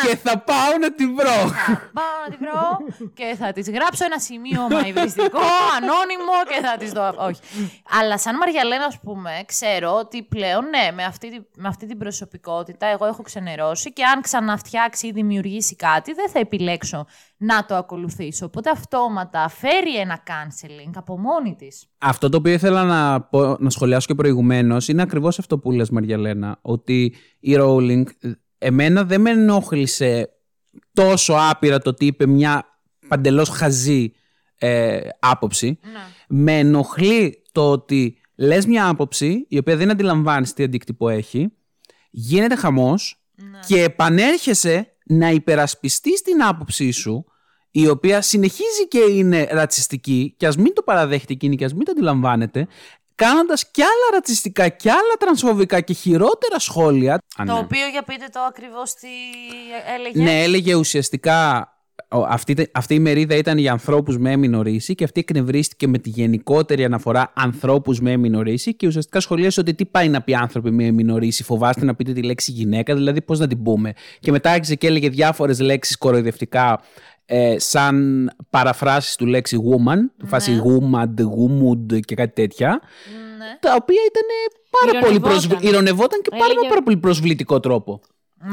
και θα πάω να την βρω. Θα πάω να την βρω και θα της γράψω ένα σημείωμα υβριστικό, ανώνυμο και θα της δω... Όχι. Αλλά σαν Μαριαλένα, ας πούμε, ξέρω ότι πλέον, ναι, με αυτή, με αυτή την προσωπικότητα εγώ έχω ξενερώσει και αν ξαναφτιάξει ή δημιουργήσει κάτι, δεν θα επιλέξω να το ακολουθήσω. Οπότε αυτόματα φέρει ένα canceling από μόνη της. Αυτό το οποίο ήθελα να, πω, να σχολιάσω και προηγουμένως είναι ακριβώς αυτό που λες, Μαριαλένα, ότι η Rowling εμένα δεν με ενόχλησε τόσο άπειρα το ότι είπε μια παντελώς χαζή ε, άποψη. Να. Με ενοχλεί το ότι λες μια άποψη η οποία δεν αντιλαμβάνεις τι αντίκτυπο έχει, γίνεται χαμός να. Και επανέρχεσαι να υπερασπιστείς την άποψή σου, η οποία συνεχίζει και είναι ρατσιστική και ας μην το παραδέχεται εκείνη και ας μην το αντιλαμβάνεται, κάνοντας κι άλλα ρατσιστικά κι άλλα τρανσφοβικά και χειρότερα σχόλια. Το Α, ναι. οποίο για πείτε το ακριβώς τι έλεγε. Ναι, έλεγε ουσιαστικά αυτή, αυτή η μερίδα ήταν για ανθρώπους με έμεινο ρίση και αυτή εκνευρίστηκε με τη γενικότερη αναφορά ανθρώπους με έμεινο ρίση και ουσιαστικά σχολίασε ότι τι πάει να πει άνθρωποι με έμεινο ρίση, φοβάστε να πείτε τη λέξη γυναίκα, δηλαδή πώς να την πούμε. Και μετά άρχισε και έλεγε διάφορες λέξεις κοροϊδευτικά. Ε, σαν παραφράσεις του λέξη woman, του ναι. φάση woman, woman και κάτι τέτοια, ναι. τα οποία ήταν πάρα πολύ προσβλητικό. Ηρωνευόταν και έλεγε... πάρα, πάρα πολύ προσβλητικό τρόπο.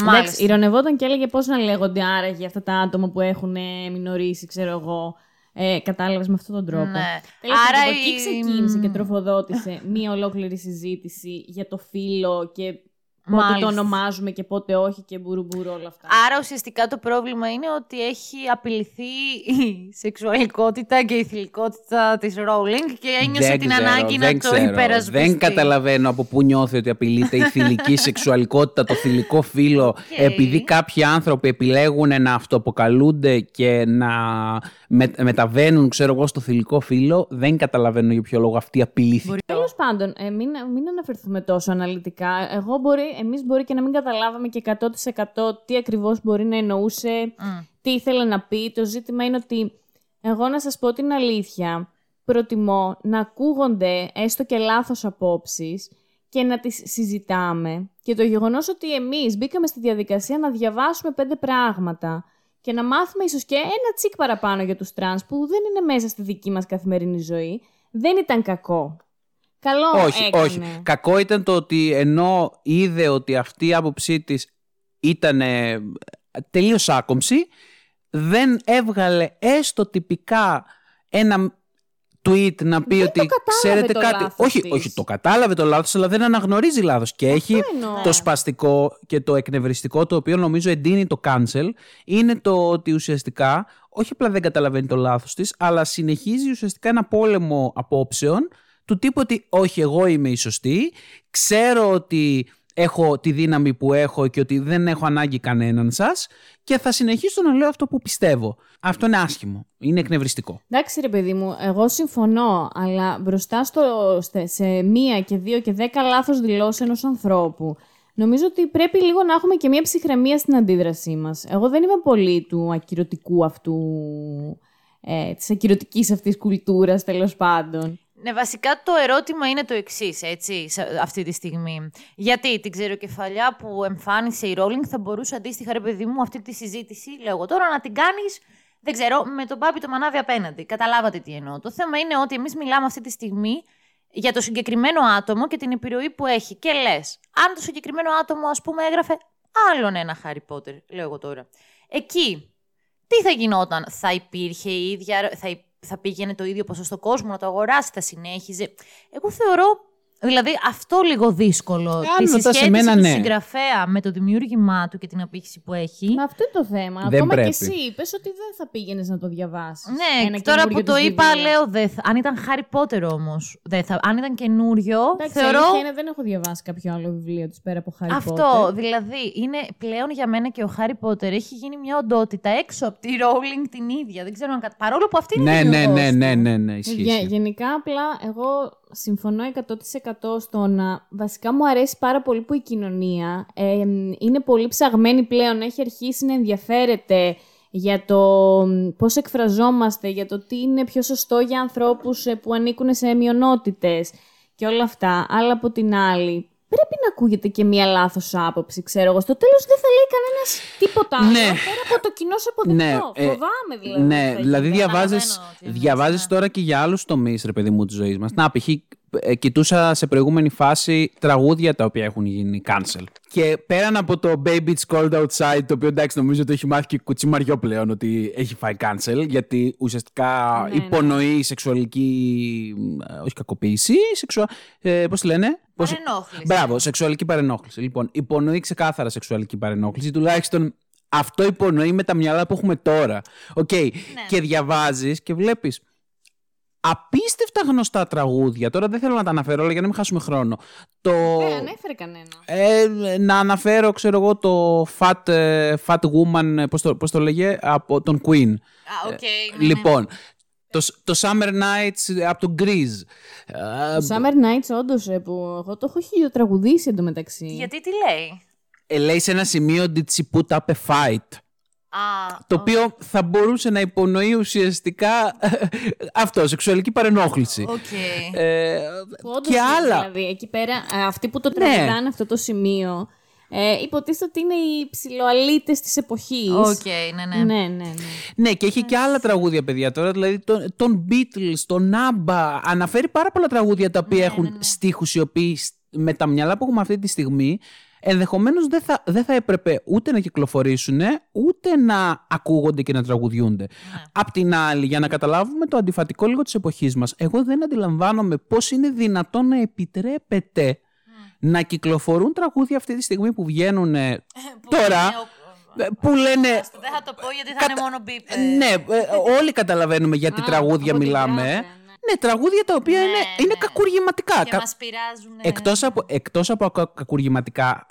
Μάλιστα. Ηρωνευόταν και έλεγε πώς να λέγονται άραγε αυτά τα άτομα που έχουν μινωρήσει, ξέρω εγώ. Ε, κατάλαβες με αυτόν τον τρόπο. Ναι. Άρα από εκεί ξεκίνησε και τροφοδότησε μία ολόκληρη συζήτηση για το φύλο και. Πότε Μάλιστα. το ονομάζουμε και πότε όχι και μπουρουμπουρ όλα αυτά. Άρα ουσιαστικά το πρόβλημα είναι ότι έχει απειληθεί η σεξουαλικότητα και η θηλυκότητα της Rowling και ένιωσε δεν την ξέρω, ανάγκη να ξέρω, το υπερασπιστεί. Δεν καταλαβαίνω από πού νιώθει ότι απειλείται η θηλυκή σεξουαλικότητα, το θηλυκό φύλο, okay. επειδή κάποιοι άνθρωποι επιλέγουν να αυτοαποκαλούνται και να με, μεταβαίνουν, ξέρω εγώ, στο θηλυκό φύλο. Δεν καταλαβαίνω για ποιο λόγο αυτή απειλήθηκε. Τέλος πάντων, ε, μην, μην αναφερθούμε τόσο αναλυτικά. Εγώ μπορεί. Εμείς μπορεί και να μην καταλάβαμε και εκατό τοις εκατό τι ακριβώς μπορεί να εννοούσε, mm. τι ήθελε να πει. Το ζήτημα είναι ότι εγώ να σας πω την αλήθεια, προτιμώ να ακούγονται έστω και λάθος απόψεις και να τις συζητάμε. Και το γεγονός ότι εμείς μπήκαμε στη διαδικασία να διαβάσουμε πέντε πράγματα και να μάθουμε ίσως και ένα τσικ παραπάνω για τους τρανς που δεν είναι μέσα στη δική μας καθημερινή ζωή, δεν ήταν κακό. Καλό όχι, έκανε. όχι. Κακό ήταν το ότι ενώ είδε ότι αυτή η άποψή της ήταν τελείως άκομψη, δεν έβγαλε έστω τυπικά ένα tweet να πει δεν ότι ξέρετε το κάτι. Όχι, της. όχι, το κατάλαβε το λάθος, αλλά δεν αναγνωρίζει λάθος. Και αυτό έχει εννοώ. Το σπαστικό και το εκνευριστικό, το οποίο νομίζω εντείνει το cancel, είναι το ότι ουσιαστικά όχι απλά δεν καταλαβαίνει το λάθος της, αλλά συνεχίζει ουσιαστικά ένα πόλεμο απόψεων. Του τύπου ότι όχι, εγώ είμαι η σωστή, ξέρω ότι έχω τη δύναμη που έχω και ότι δεν έχω ανάγκη κανέναν σας και θα συνεχίσω να λέω αυτό που πιστεύω. Αυτό είναι άσχημο, είναι εκνευριστικό. Εντάξει ρε παιδί μου, εγώ συμφωνώ, αλλά μπροστά στο, σε μία και δύο και δέκα λάθος δηλώσεις ενός ανθρώπου, νομίζω ότι πρέπει λίγο να έχουμε και μία ψυχραιμία στην αντίδρασή μας. Εγώ δεν είμαι πολύ του ακυρωτικού αυτού, ε, της ακυρωτικής αυτής κουλτούρας τέλος πάντων. Ναι, βασικά το ερώτημα είναι το εξής, έτσι, αυτή τη στιγμή. Γιατί την ξεροκεφαλιά που εμφάνισε η Rowling θα μπορούσε αντίστοιχα, ρε παιδί μου, αυτή τη συζήτηση, λέω εγώ τώρα, να την κάνεις, δεν ξέρω, με τον Πάπη το Μανάβη απέναντι. Καταλάβατε τι εννοώ. Το θέμα είναι ότι εμείς μιλάμε αυτή τη στιγμή για το συγκεκριμένο άτομο και την επιρροή που έχει. Και λες, αν το συγκεκριμένο άτομο, ας πούμε, έγραφε άλλον ένα Χάρι Πότερ, λέω εγώ τώρα. Εκεί, τι θα γινόταν, θα υπήρχε η ίδια, θα υπήρχε. Θα πήγαινε το ίδιο ποσοστό κόσμο να το αγοράσει, θα συνέχιζε. Εγώ θεωρώ, δηλαδή, αυτό λίγο δύσκολο. Τη συσχέτιση μένα, του ναι. συγγραφέα με το δημιούργημά του και την απήχηση που έχει. Μα αυτό είναι το θέμα. Δεν Ακόμα πρέπει. Και εσύ είπες ότι δεν θα πήγαινες να το διαβάσεις. Ναι, ένα τώρα που το είπα, βιβλία. λέω. Δε θα, αν ήταν Χάρι Πότερ όμως. Αν ήταν καινούριο. Εντάξει, θεωρώ. Αλήθεια, δεν έχω διαβάσει κάποιο άλλο βιβλίο της πέρα από Χάρι Πότερ. Αυτό. Potter. Δηλαδή, είναι πλέον για μένα και ο Χάρι Πότερ έχει γίνει μια οντότητα έξω από τη Rowling την ίδια. Δεν ξέρω αν κα... Παρόλο που αυτή είναι η ναι, ναι, ναι, ναι, ναι, ναι, ισχύει. Γενικά, απλά εγώ. Συμφωνώ εκατό τοις εκατό στο να... Βασικά μου αρέσει πάρα πολύ που η κοινωνία ε, είναι πολύ ψαγμένη πλέον. Έχει αρχίσει να ενδιαφέρεται για το πώς εκφραζόμαστε, για το τι είναι πιο σωστό για ανθρώπους που ανήκουν σε μειονότητες και όλα αυτά. Αλλά από την άλλη... Πρέπει να ακούγεται και μία λάθος άποψη, ξέρω εγώ. Στο τέλος δεν θα λέει κανένας τίποτα άλλο, ναι. πέρα από το κοινό σου αποδεκτό. Ναι, φοβάμαι δηλαδή. Ναι, δηλαδή διαβάζεις, διαβάζεις τώρα και για άλλους τομείς, ρε παιδί μου, της ζωής μας. Να, π.χ. κοιτούσα σε προηγούμενη φάση τραγούδια τα οποία έχουν γίνει cancel. Και πέραν από το Baby It's Cold Outside, το οποίο εντάξει νομίζω το έχει μάθει και κουτσιμαριό πλέον ότι έχει φάει cancel, γιατί ουσιαστικά ναι, υπονοεί ναι. σεξουαλική. Όχι κακοποίηση, σεξουα... ε, πώς λένε. Παρενόχληση. Μπράβο, σεξουαλική παρενόχληση. Λοιπόν, υπονοεί ξεκάθαρα σεξουαλική παρενόχληση, τουλάχιστον. Αυτό υπονοεί με τα μυαλά που έχουμε τώρα. Οκ. Okay. Ναι. Και διαβάζεις και βλέπεις. Απίστευτα γνωστά τραγούδια. Τώρα δεν θέλω να τα αναφέρω, αλλά για να μην χάσουμε χρόνο. Το... Δεν ανέφερε κανένα. Ε, να αναφέρω, ξέρω εγώ, το Fat, fat Woman, πώς το, πώς το λέγε, από τον Queen. Α, οκ. Okay, λοιπόν, ναι, ναι. Το, το Summer Nights από τον Grease. Το Summer Nights, όντως, που εγώ το έχω χιλιοτραγουδήσει εντωμεταξύ. Γιατί τι λέει. Ε, λέει σε ένα σημείο ότι Did she put up a fight. Ah, το οποίο okay. θα μπορούσε να υπονοεί ουσιαστικά αυτό, σεξουαλική παρενόχληση. Okay. Ε, και άλλα. Δηλαδή, εκεί πέρα, αυτοί που το τραγουδάνε ναι. αυτό το σημείο, ε, υποτίθεται ότι είναι οι ψιλοαλίτες της εποχής. Okay, ναι, ναι. Ναι, ναι, ναι. ναι, και έχει και άλλα τραγούδια, παιδιά τώρα. Δηλαδή, τον, τον Beatles, τον Άμπα. Αναφέρει πάρα πολλά τραγούδια τα οποία ναι, έχουν ναι, ναι. στίχους οι οποίοι με τα μυαλά που έχουμε αυτή τη στιγμή. Ενδεχομένως δεν θα, δεν θα έπρεπε ούτε να κυκλοφορήσουν, ούτε να ακούγονται και να τραγουδιούνται. Ναι. Απ' την άλλη, για να καταλάβουμε το αντιφατικό λίγο της εποχής μας, εγώ δεν αντιλαμβάνομαι πώς είναι δυνατόν να επιτρέπεται ναι. να κυκλοφορούν τραγούδια αυτή τη στιγμή που βγαίνουν τώρα... Που λένε. Δεν θα το πω γιατί θα κατα... είναι μόνο μπίπερ. Ναι, όλοι καταλαβαίνουμε για τι τραγούδια μιλάμε. Ναι, ναι. ναι, τραγούδια τα οποία ναι, είναι, ναι. είναι κακουργηματικά. Και Κα... μας πειράζουν. Ναι. Εκτός, από, εκτός από κακουργηματικά.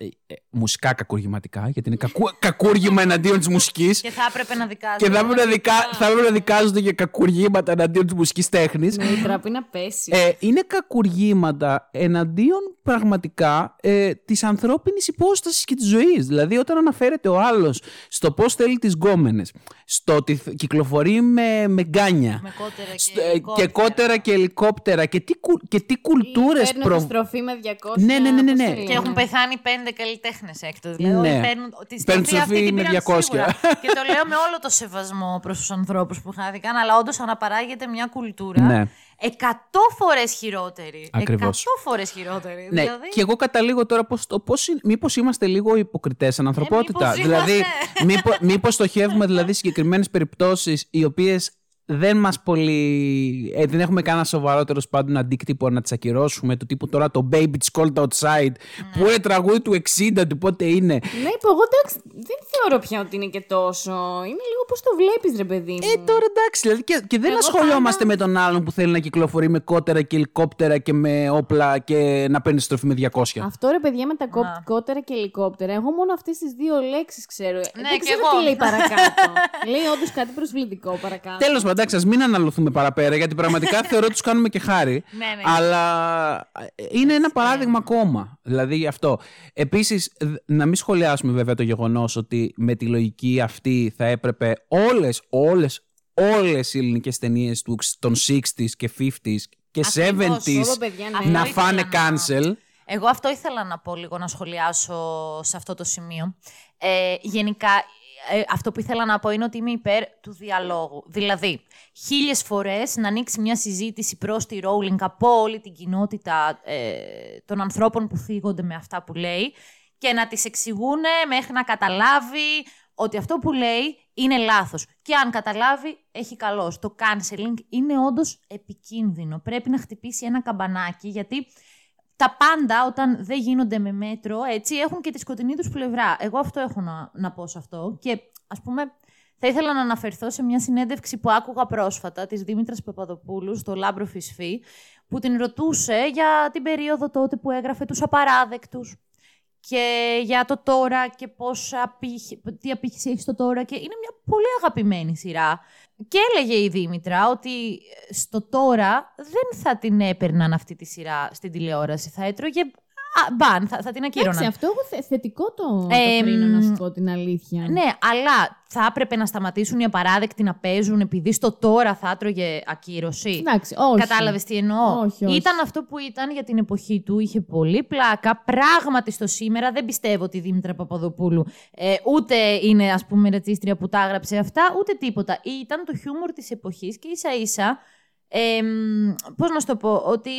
Μουσικά κακουργηματικά, γιατί είναι κακου... κακούργημα εναντίον της μουσικής. Και θα έπρεπε να δικάζονται. Και θα έπρεπε να, δικα... θα έπρεπε να δικάζονται για κακουργήματα εναντίον της μουσικής τέχνης. Ναι, η τραπή να πέσει. Ε, είναι κακουργήματα εναντίον πραγματικά ε, της ανθρώπινης υπόστασης και της ζωής. Δηλαδή, όταν αναφέρεται ο άλλος στο πώς θέλει τις γκόμενες, στο ότι κυκλοφορεί με, με γκάνια, με κότερα και, στο, ελικόπτερα. και κότερα και ελικόπτερα, και τι, και τι κουλτούρες προβάλλουν. Στροφή με διακόσια. Ναι, ναι, ναι, ναι, ναι. Και έχουν πεθάνει πέντε καλλιτέχνες έκτοτε. Δηλαδή, ναι. παίρνουν τη στροφή με διακόσια. Και το λέω με όλο το σεβασμό προς τους ανθρώπους που χάθηκαν, αλλά όντως αναπαράγεται μια κουλτούρα. Ναι. Εκατό φορές χειρότερη. Ακριβώς. Εκατό φορές χειρότερη. Ναι, δηλαδή... και εγώ καταλήγω τώρα πώς, πώς, μήπως είμαστε λίγο υποκριτές σαν ανθρωπότητα. Ε, δηλαδή, μήπως, μήπως στοχεύουμε δηλαδή συγκεκριμένες περιπτώσεις οι οποίες δεν μας πολύ. Ε, δεν έχουμε κανένα σοβαρότερο πάντων αντίκτυπο να τις ακυρώσουμε. Του τύπου τώρα το Baby It's Cold Outside, ναι. που είναι τραγούδι του εξήντα, του πότε είναι. Ναι, είπα εγώ εντάξει, δεν θεωρώ πια ότι είναι και τόσο. Είναι λίγο πώς το βλέπεις, ρε παιδί μου. Ε, τώρα εντάξει, δηλαδή και, και δεν εγώ ασχολιόμαστε πάνω... με τον άλλον που θέλει να κυκλοφορεί με κότερα και ελικόπτερα και με όπλα και να παίρνει στροφή με διακόσια. Αυτό ρε παιδιά με τα κο... κότερα και ελικόπτερα. Εγώ μόνο αυτές τις δύο λέξεις ξέρω. Ναι, δεν ξέρω τι λέει παρακάτω. Λέει όντως κάτι προσβλητικό παρακάτω. Τέλος πάντων. Εντάξει, ας μην αναλωθούμε παραπέρα, γιατί πραγματικά θεωρώ τους κάνουμε και χάρη. Ναι, ναι. Αλλά είναι ένα παράδειγμα ακόμα. Δηλαδή αυτό. Επίσης, να μην σχολιάσουμε βέβαια το γεγονός ότι με τη λογική αυτή θα έπρεπε όλες, όλες, όλες οι ελληνικές ταινίες των εξήντα και πενήντα και εβδομήντα, ναι, να φάνε cancel. Εγώ αυτό ήθελα να πω λίγο, να σχολιάσω σε αυτό το σημείο. Ε, γενικά, ε, αυτό που ήθελα να πω είναι ότι είμαι υπέρ του διαλόγου. Δηλαδή, χίλιες φορές να ανοίξει μια συζήτηση προς τη Rowling από όλη την κοινότητα ε, των ανθρώπων που θίγονται με αυτά που λέει και να τις εξηγούν μέχρι να καταλάβει ότι αυτό που λέει είναι λάθος. Και αν καταλάβει, έχει καλός. Το canceling είναι όντως επικίνδυνο. Πρέπει να χτυπήσει ένα καμπανάκι, γιατί τα πάντα όταν δεν γίνονται με μέτρο, έτσι, έχουν και τη σκοτεινή τους πλευρά. Εγώ αυτό έχω να, να πω σε αυτό. Και ας πούμε, θα ήθελα να αναφερθώ σε μια συνέντευξη που άκουγα πρόσφατα της Δήμητρας Παπαδοπούλου στο Λάμπρο Φυσφή, που την ρωτούσε για την περίοδο τότε που έγραφε τους απαράδεκτους και για το τώρα και πώς απήχε, τι απήχηση έχει στο τώρα. Και είναι μια πολύ αγαπημένη σειρά. Και έλεγε η Δήμητρα ότι στο τώρα δεν θα την έπαιρναν αυτή τη σειρά στην τηλεόραση. Θα έτρωγε μπαν, θα, θα την ακύρωναν. Εντάξει, αυτό εγώ θετικό το, ε, το κρίνω, να σου πω την αλήθεια. Ναι, αλλά θα έπρεπε να σταματήσουν οι απαράδεκτοι να παίζουν επειδή στο τώρα θα έτρωγε ακύρωση. Εντάξει, όχι. Κατάλαβες τι εννοώ. Όχι, όχι. Ήταν αυτό που ήταν για την εποχή του, είχε πολύ πλάκα. Πράγματι στο σήμερα δεν πιστεύω ότι η Δήμητρα Παπαδοπούλου ε, ούτε είναι, ας πούμε, ρετσίστρια που τα έγραψε αυτά, ούτε τίποτα. Ήταν το χιούμορ της εποχής και ίσα ίσα, ε, πώς να σου το πω, ότι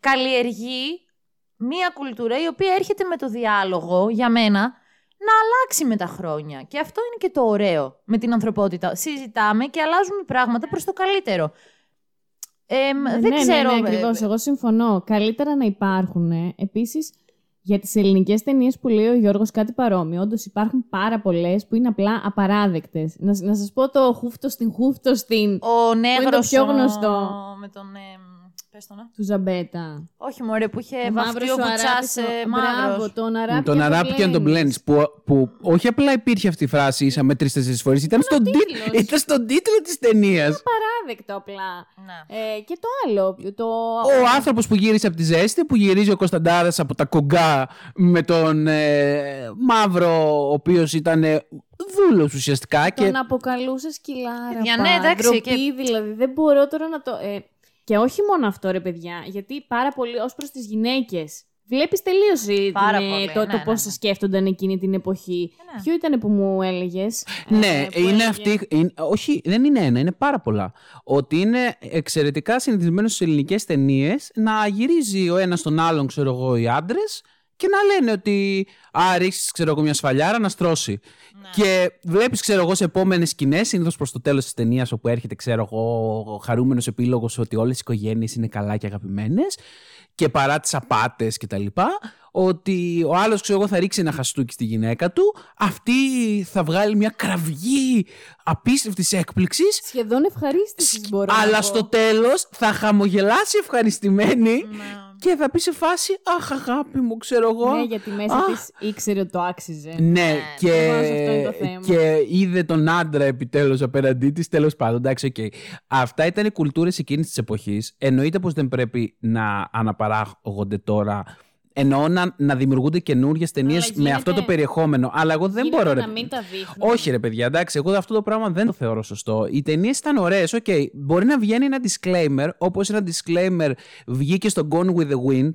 καλλιεργεί μία κουλτούρα η οποία έρχεται με το διάλογο, για μένα, να αλλάξει με τα χρόνια. Και αυτό είναι και το ωραίο με την ανθρωπότητα. Συζητάμε και αλλάζουμε πράγματα προς το καλύτερο. Ε, ναι, δεν ναι, ξέρω... Ναι, ναι, ακριβώς. Εγώ συμφωνώ. Καλύτερα να υπάρχουν. Επίσης, για τις ελληνικές ταινίες που λέει ο Γιώργος κάτι παρόμοιο, όντως υπάρχουν πάρα πολλές που είναι απλά απαράδεκτες. Να, να σας πω το χούφτο στην χούφτο στην... Ο Νέγρος, πιο γνωστό. Με τον... Ε... Πες το, ναι. Του Ζαμπέτα. Όχι, μωρέ, που είχε βαφτεί ο κουτσάς μαύρος. Μπράβο, τον αράπη τον αράπη και τον μπλένεις. Που, που όχι απλά υπήρχε αυτή η φράση ίσα με τρεις-τέσσερις φορές, ήταν, στον τίτλο, ήταν στον τίτλο της ταινίας. Είναι απαράδεκτο απλά. Ε, και το άλλο. Το... Ο άνθρωπος που γύρισε από τη ζέστη, που γυρίζει ο Κωνσταντάρας από τα κογκά με τον ε, μαύρο, ο οποίος ήταν... Ε, δούλος ουσιαστικά. Τον και... αποκαλούσε σκυλάρα. Για ναι, εντάξει. Και... δηλαδή, δεν μπορώ τώρα να το... Ε, και όχι μόνο αυτό, ρε παιδιά, γιατί πάρα πολύ ως προς τις γυναίκες. Βλέπεις τελείως την, πολύ, το, ναι, το ναι, πώς ναι. σκέφτονταν εκείνη την εποχή. Ναι. Ποιο ήταν που μου έλεγες. Ναι, ε, είναι έλεγε... αυτή. Είναι, όχι, δεν είναι ένα, είναι πάρα πολλά. Ότι είναι εξαιρετικά συνηθισμένο στις ελληνικές ταινίες να γυρίζει ο ένας τον άλλον, ξέρω εγώ, οι άντρες και να λένε ότι α, ρίξεις, ξέρω εγώ, μια σφαλιάρα να στρώσει. Ναι. Και βλέπεις, ξέρω εγώ, σε επόμενες σκηνές, συνήθως προς το τέλος της ταινίας, όπου έρχεται, ξέρω εγώ, χαρούμενος επίλογος ότι όλες οι οικογένειες είναι καλά και αγαπημένες και παρά τις απάτες κτλ. Ότι ο άλλος, ξέρω εγώ, θα ρίξει ένα χαστούκι στη γυναίκα του, αυτή θα βγάλει μια κραυγή απίστευτης έκπληξης. Σχεδόν ευχαρίστησης, μπορώ αλλά να πω. Στο τέλος θα χαμογελάσει ευχαριστημένη. Ναι. Και θα πει σε φάση, αχ, αγάπη μου, ξέρω εγώ. Ναι, γιατί μέσα αχ... της ήξερε ότι το άξιζε. Ναι, ναι και... Το και είδε τον άντρα επιτέλους απέναντί της, τέλος πάντων. Εντάξει, okay. Αυτά ήταν οι κουλτούρες εκείνης της εποχής. Εννοείται πως δεν πρέπει να αναπαράγονται τώρα. Εννοώ να, να δημιουργούνται καινούριες ταινίες με γίνεται... αυτό το περιεχόμενο. Αλλά εγώ δεν μπορώ. Να ρε... μην τα δείχνω. Όχι, ρε παιδιά, εντάξει, εγώ αυτό το πράγμα δεν το θεωρώ σωστό. Οι ταινίες ήταν ωραίες. Οκ, okay. Μπορεί να βγαίνει ένα disclaimer, όπως ένα disclaimer βγήκε στο Gone with the Wind.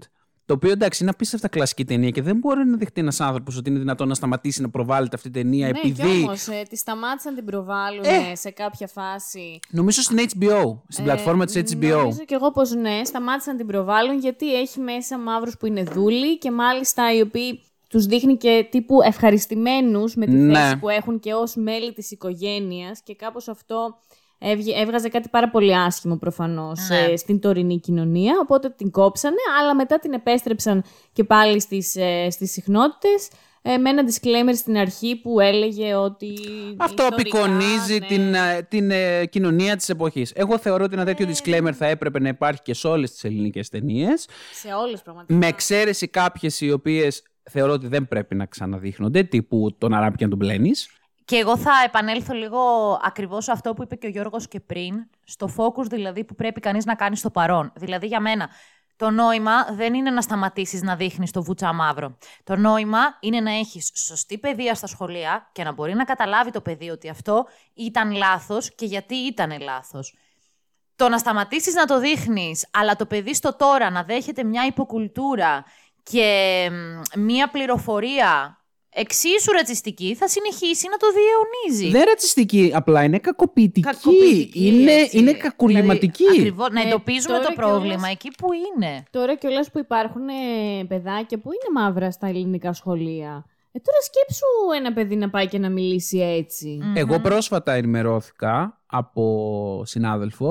Το οποίο εντάξει είναι απίστευτα κλασική ταινία και δεν μπορεί να δεχτεί ένας άνθρωπος ότι είναι δυνατόν να σταματήσει να προβάλλεται αυτή η ταινία. Ναι, επειδή. Ναι, όμως ε, τη σταμάτησαν να την προβάλλουν ε, σε κάποια φάση. Νομίζω στην έιτς μπι ο, στην ε, πλατφόρμα της έιτς μπι ο. Νομίζω και εγώ πως ναι, σταμάτησαν να την προβάλλουν γιατί έχει μέσα μαύρους που είναι δούλοι και μάλιστα οι οποίοι τους δείχνει και τύπου ευχαριστημένους με τη ναι. θέση που έχουν και ως μέλη της οικογένειας και κάπως αυτό. Έβγαζε κάτι πάρα πολύ άσχημο προφανώς ναι. ε, στην τωρινή κοινωνία, οπότε την κόψανε, αλλά μετά την επέστρεψαν και πάλι στις, ε, στις συχνότητες ε, με ένα disclaimer στην αρχή που έλεγε ότι... Αυτό απεικονίζει ναι. την, την ε, κοινωνία της εποχής. Εγώ θεωρώ ότι ένα τέτοιο ε... disclaimer θα έπρεπε να υπάρχει και σε όλες τις ελληνικές ταινίες. Σε όλες πραγματικά. Με εξαίρεση κάποιες οι οποίες θεωρώ ότι δεν πρέπει να ξαναδείχνονται, τύπου τον αράπη και να τον πλένεις. Και εγώ θα επανέλθω λίγο ακριβώς αυτό που είπε και ο Γιώργος και πριν, στο focus δηλαδή που πρέπει κανείς να κάνει στο παρόν. Δηλαδή για μένα το νόημα δεν είναι να σταματήσεις να δείχνεις το βουτσά μαύρο. Το νόημα είναι να έχεις σωστή παιδεία στα σχολεία και να μπορεί να καταλάβει το παιδί ότι αυτό ήταν λάθος και γιατί ήταν λάθος. Το να σταματήσεις να το δείχνεις, αλλά το παιδί στο τώρα να δέχεται μια υποκουλτούρα και μια πληροφορία εξίσου ρατσιστική, θα συνεχίσει να το διαιωνίζει. Δεν ρατσιστική, απλά είναι κακοποιητική. κακοποιητική είναι, είναι κακουληματική. Δηλαδή, ακριβώς, να εντοπίζουμε ε, το πρόβλημα όλες, εκεί που είναι. Τώρα κιόλας που υπάρχουν ε, παιδάκια που είναι μαύρα στα ελληνικά σχολεία. Ε, τώρα σκέψου ένα παιδί να πάει και να μιλήσει έτσι. Mm-hmm. Εγώ πρόσφατα ενημερώθηκα από συνάδελφο,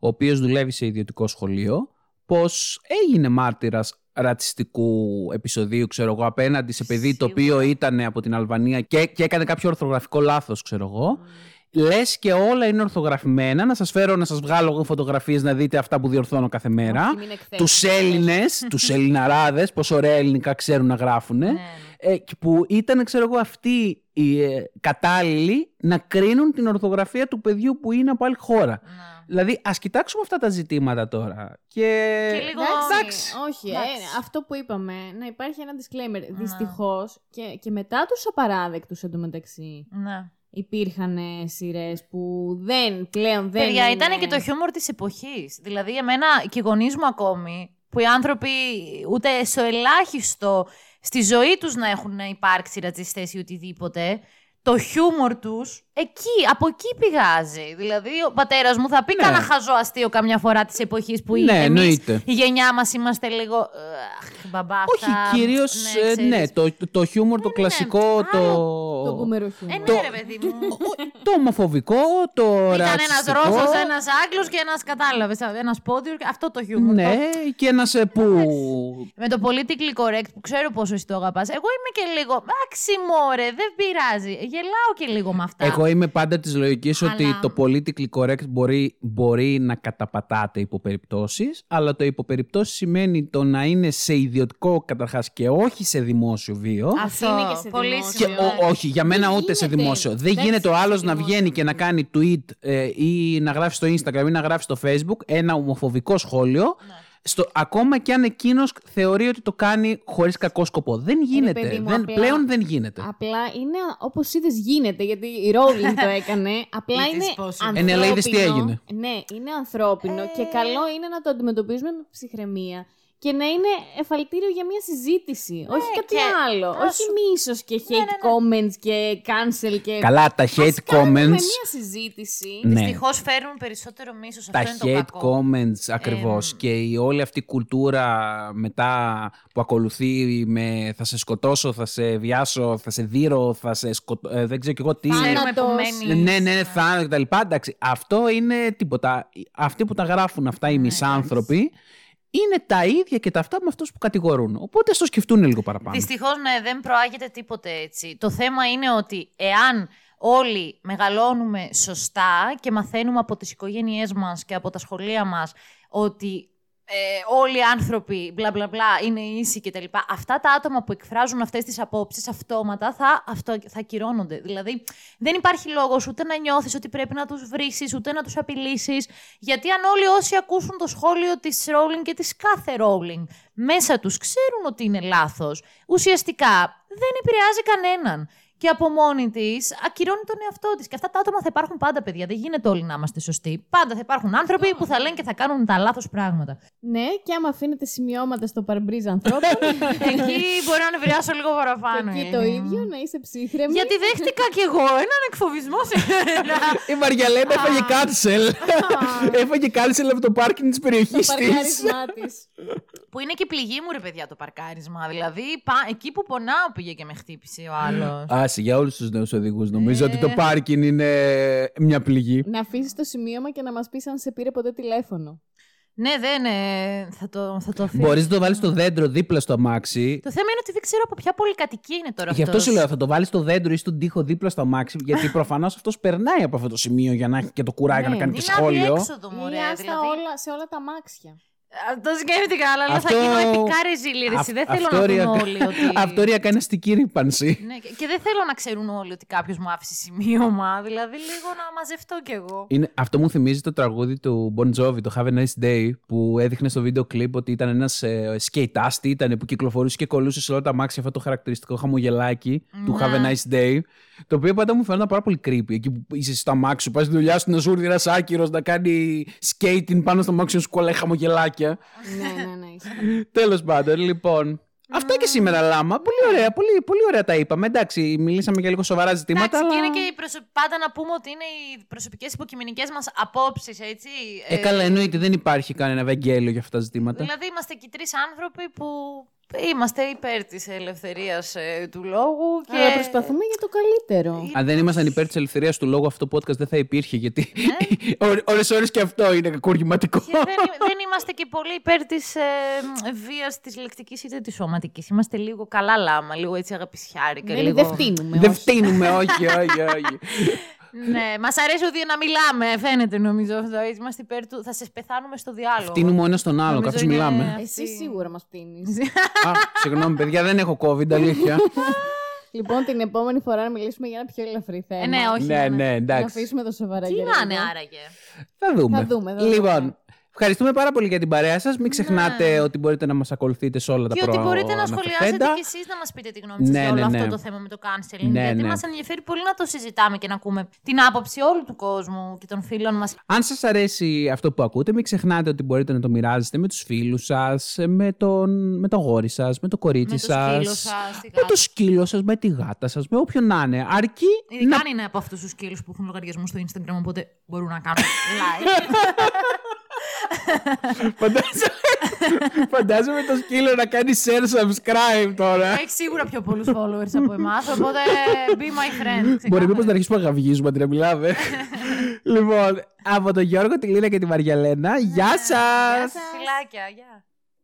ο οποίος δουλεύει σε ιδιωτικό σχολείο, πως έγινε μάρτυρας ρατσιστικού επεισοδίου, ξέρω εγώ, απέναντι σε παιδί Σίγουρα. το οποίο ήταν από την Αλβανία και, και έκανε κάποιο ορθογραφικό λάθος, ξέρω εγώ. Mm. Λες και όλα είναι ορθογραφημένα, να σας φέρω, να σας βγάλω φωτογραφίες να δείτε αυτά που διορθώνω κάθε μέρα. Τους Έλληνες, τους Ελληναράδες, πόσο ωραία ελληνικά ξέρουν να γράφουνε. ε, που ήταν, ξέρω εγώ, αυτοί οι ε, κατάλληλοι να κρίνουν την ορθογραφία του παιδιού που είναι από άλλη χώρα. Δηλαδή, ας κοιτάξουμε αυτά τα ζητήματα τώρα. Και, και λίγο... Εντάξει. Όχι, ε, αυτό που είπαμε, να υπάρχει ένα disclaimer. Δυστυχώς, και, και μετά τους απαράδεκτους εντωμεταξύ. Ναι. Υπήρχαν σειρές που δεν, πλέον δεν. Παιδιά, είναι... ήταν και το χιούμορ της εποχής. Δηλαδή, εμένα και οι γονείς μου ακόμη, που οι άνθρωποι ούτε στο ελάχιστο στη ζωή τους να έχουν υπάρξει ρατσιστές ή οτιδήποτε, το χιούμορ τους, εκεί, από εκεί πηγάζει. Δηλαδή, ο πατέρας μου θα πει ναι. κανένα χαζό αστείο καμιά φορά της εποχής που ναι, εμείς, η γενιά μας είμαστε λίγο... Αχ, μπαμπά, Όχι, θα... κυρίως, ναι, ε, ναι, το, το χιούμορ, ναι, το κλασικό, ναι. το... Α, το κούμερο χιούμορ. Ε, ναι, το... ρε παιδί μου. Το ομοφοβικό, το ρατσιστικό. Ήταν ένας Ρώσος, ένας Άγγλος και ένας, κατάλαβες, ένας Πόντιος, αυτό το χιούμορ. Ναι, το... και ένας ε, που... Με το political correct, που ξέρω πόσο εσύ το αγαπάς, εγώ είμαι και λίγο, άξι μωρέ, δεν πειράζει. Γελάω και λίγο με αυτά. Εγώ είμαι πάντα της λογικής αλλά... ότι το politically correct μπορεί, μπορεί να καταπατάται υπό περιπτώσεις, αλλά το υπό περιπτώσεις σημαίνει το να είναι σε ιδιωτικό καταρχάς και όχι σε δημόσιο βίο. Αυτό είναι και σε πολύ δημόσιο. Και, ο, όχι, για μένα δεν ούτε γίνεται, σε δημόσιο. Δεν γίνεται ο άλλος να βγαίνει και να κάνει tweet ε, ή να γράφει στο Instagram ή να γράφει στο Facebook ένα ομοφοβικό σχόλιο. Ναι. Στο, ακόμα και αν εκείνος θεωρεί ότι το κάνει χωρίς κακό σκοπό. Δεν γίνεται. Ρε παιδί μου, δεν, απλά, πλέον δεν γίνεται. Απλά είναι όπως είδες γίνεται, γιατί η Rowling το έκανε. Απλά είναι ανθρώπινο. Ε, ναι, είδες τι έγινε. Ναι, είναι ανθρώπινο ε... και καλό είναι να το αντιμετωπίζουμε με ψυχραιμία. Και να είναι εφαλτήριο για μια συζήτηση. Ναι, όχι κάτι και... άλλο. Ας... Όχι μίσος και hate ναι, ναι, ναι. comments και cancel και... Καλά, τα hate Ας comments... με μια συζήτηση. Ναι. Δυστυχώς φέρνουν περισσότερο μίσος. Τα αυτό hate το comments ακριβώς. Ε, και η όλη αυτή η κουλτούρα μετά που ακολουθεί με θα σε σκοτώσω, θα σε βιάσω, θα σε δείρω, θα σε σκοτώ... Ε, δεν ξέρω κι εγώ τι... Ναι, ναι, ναι, θα και τα λοιπά. Εντάξει, αυτό είναι τίποτα. Αυτοί που τα γράφουν αυτά οι μισάνθρωποι... είναι τα ίδια και τα αυτά με αυτούς που κατηγορούν. Οπότε ας το σκεφτούν λίγο παραπάνω. Δυστυχώς, ναι, δεν προάγεται τίποτε έτσι. Το θέμα είναι ότι εάν όλοι μεγαλώνουμε σωστά και μαθαίνουμε από τις οικογένειές μας και από τα σχολεία μας ότι ε, όλοι οι άνθρωποι μπλα μπλα μπλα είναι ίσοι κτλ. Αυτά τα άτομα που εκφράζουν αυτές τις απόψεις αυτόματα θα, αυτο, θα ακυρώνονται. Δηλαδή δεν υπάρχει λόγος ούτε να νιώθεις ότι πρέπει να τους βρήσεις, ούτε να τους απειλήσεις. Γιατί αν όλοι όσοι ακούσουν το σχόλιο της Rowling και της κάθε Rowling μέσα τους ξέρουν ότι είναι λάθος, ουσιαστικά δεν επηρεάζει κανέναν. Και από μόνη της ακυρώνει τον εαυτό της. Και αυτά τα άτομα θα υπάρχουν πάντα, παιδιά. Δεν γίνεται όλοι να είμαστε σωστοί. Πάντα θα υπάρχουν άνθρωποι oh. που θα λένε και θα κάνουν τα λάθος πράγματα. Ναι, και άμα αφήνετε σημειώματα στο παρμπρίζ ανθρώπων, εκεί μπορεί να ανεβριάσω λίγο παραπάνω. Και εκεί το ίδιο, να είσαι ψύχρεμη. Γιατί δέχτηκα κι εγώ έναν εκφοβισμό σε μένα. Η Μαριαλένα έφαγε κάνσελ. Έφαγε κάνσελ από το πάρκινγκ της περιοχής της. Το παρκάρισμά της. Που είναι και πληγή μου, ρε παιδιά, το παρκάρισμα. Δηλαδή εκεί που πονάω πήγε και με χτύπησε ο άλλος. Για όλους τους νέους οδηγούς. Νομίζω ε... ότι το πάρκινγκ είναι μια πληγή. Να αφήσεις το σημείωμα και να μας πεις αν σε πήρε ποτέ τηλέφωνο. Ναι, δεν ναι. Θα το, θα το αφήσω. Μπορείς να το βάλεις στο δέντρο δίπλα στο αμάξι. Το θέμα είναι ότι δεν ξέρω από ποια πολυκατοικία είναι τώρα αυτό. Γι' αυτό σου λέω: θα το βάλεις στο δέντρο ή στον τοίχο δίπλα στο αμάξι, γιατί προφανώς αυτός περνάει από αυτό το σημείο για να έχει και το κουράγιο ναι, να κάνει και σχόλιο. Έξοδο, μωρέ, δηλαδή. Όλα, σε όλα τα αμάξια. Αυτό σκέφτηκα, αλλά αυτό... θα γίνω επικά ρεζίλη. Αυτό... Δεν θέλω αυτόρια... να δουν όλοι ότι... Αυτόριακα είναι στην ρήπανση. Ναι, και δεν θέλω να ξέρουν όλοι ότι κάποιος μου άφησε σημείωμα. Δηλαδή λίγο να μαζευτώ κι εγώ. Είναι... Αυτό μου θυμίζει το τραγούδι του Bon Jovi, το Have a Nice Day, που έδειχνε στο βίντεο κλιπ ότι ήταν ένας ε, σκεϊτάστη, ήταν που κυκλοφορούσε και κολούσε σε όλα τα μάξια αυτό το χαρακτηριστικό χαμογελάκι ναι. του Have a Nice Day. Το οποίο πάντα μου φαίνονταν πάρα πολύ creepy. Εκεί που είσαι στο αμάξι, πα στη δουλειά σου, να σου έρθει ένα άκυρο να κάνει skating πάνω στο αμάξι σου, κολλάει χαμογελάκια. Ναι, ναι, ναι. Τέλος πάντων, λοιπόν. Αυτά και σήμερα, Λάμα. Πολύ ωραία, πολύ, πολύ ωραία τα είπαμε. Εντάξει, μιλήσαμε για λίγο σοβαρά ζητήματα. Εντάξει, αλλά... και είναι και προσω... πάντα να πούμε ότι είναι οι προσωπικές υποκειμενικές μας απόψεις, έτσι. Ε, καλά, εννοείται, δεν υπάρχει κανένα ευαγγέλιο για αυτά τα ζητήματα. Δηλαδή, είμαστε και τρεις άνθρωποι που. Είμαστε υπέρ της ελευθερίας ε, του λόγου. Και... Αλλά προσπαθούμε για το καλύτερο. Αν δεν ήμασταν υπέρ της ελευθερίας του λόγου, αυτό το podcast δεν θα υπήρχε. Γιατί ναι. ώρες ώρες και αυτό είναι κακουργηματικό. Και δεν, δεν είμαστε και πολύ υπέρ της ε, βίας της λεκτικής είτε της σωματικής. Είμαστε λίγο καλά Λάμα, λίγο έτσι αγαπησιάρικα. Λίγο... Δεν φτύνουμε. Δεν φτύνουμε, όχι, όχι, όχι. Ναι, μας αρέσει ότι να μιλάμε, φαίνεται νομίζω αυτό. Είμαστε υπέρ του. Θα σε πεθάνουμε στο διάλογο. Φτύνουμε ο ένας τον άλλο, καθώς είναι... μιλάμε. Εσύ σίγουρα μας φτύνεις. Α, συγγνώμη, παιδιά, δεν έχω COVID, αλήθεια. Λοιπόν, την επόμενη φορά να μιλήσουμε για ένα πιο ελαφρύ θέμα. Ε, ναι, όχι. Ναι, ναι, ναι, εντάξει. Να αφήσουμε το σοβαρά γερά. Τι να είναι, άραγε. Θα δούμε. Θα δούμε, θα δούμε. Λοιπόν. Ευχαριστούμε πάρα πολύ για την παρέα σας. Μην ξεχνάτε ναι. ότι μπορείτε να μας ακολουθείτε σε όλα και τα πράγματα. Και ότι μπορείτε να σχολιάσετε κι εσείς να μας πείτε τη γνώμη σας ναι, για όλο ναι, ναι. αυτό το θέμα με το canceling. Ναι, γιατί ναι. μας ενδιαφέρει πολύ να το συζητάμε και να ακούμε την άποψη όλου του κόσμου και των φίλων μας. Αν σας αρέσει αυτό που ακούτε, μην ξεχνάτε ότι μπορείτε να το μοιράζετε με τους φίλους σας, με, τον... με το αγόρι σας, με το κορίτσι σας, με το σκύλο σας, με τη γάτα σας, με όποιον να είναι. Αρκεί. Ειδικά να... είναι από αυτούς τους σκύλους που έχουν λογαριασμό στο Instagram, οπότε μπορούν να κάνουν like. Φαντάζομαι, φαντάζομαι το σκύλο να κάνει share subscribe τώρα. Έχει σίγουρα πιο πολλούς followers από εμάς, οπότε be my friend. Μπορεί μήπως να αρχίσουμε να γαυγίζουμε αντί να μιλάμε. Λοιπόν, από τον Γιώργο, τη Λίνα και τη Μαριαλένα, γεια σας. Γεια σας. Φιλάκια, γεια.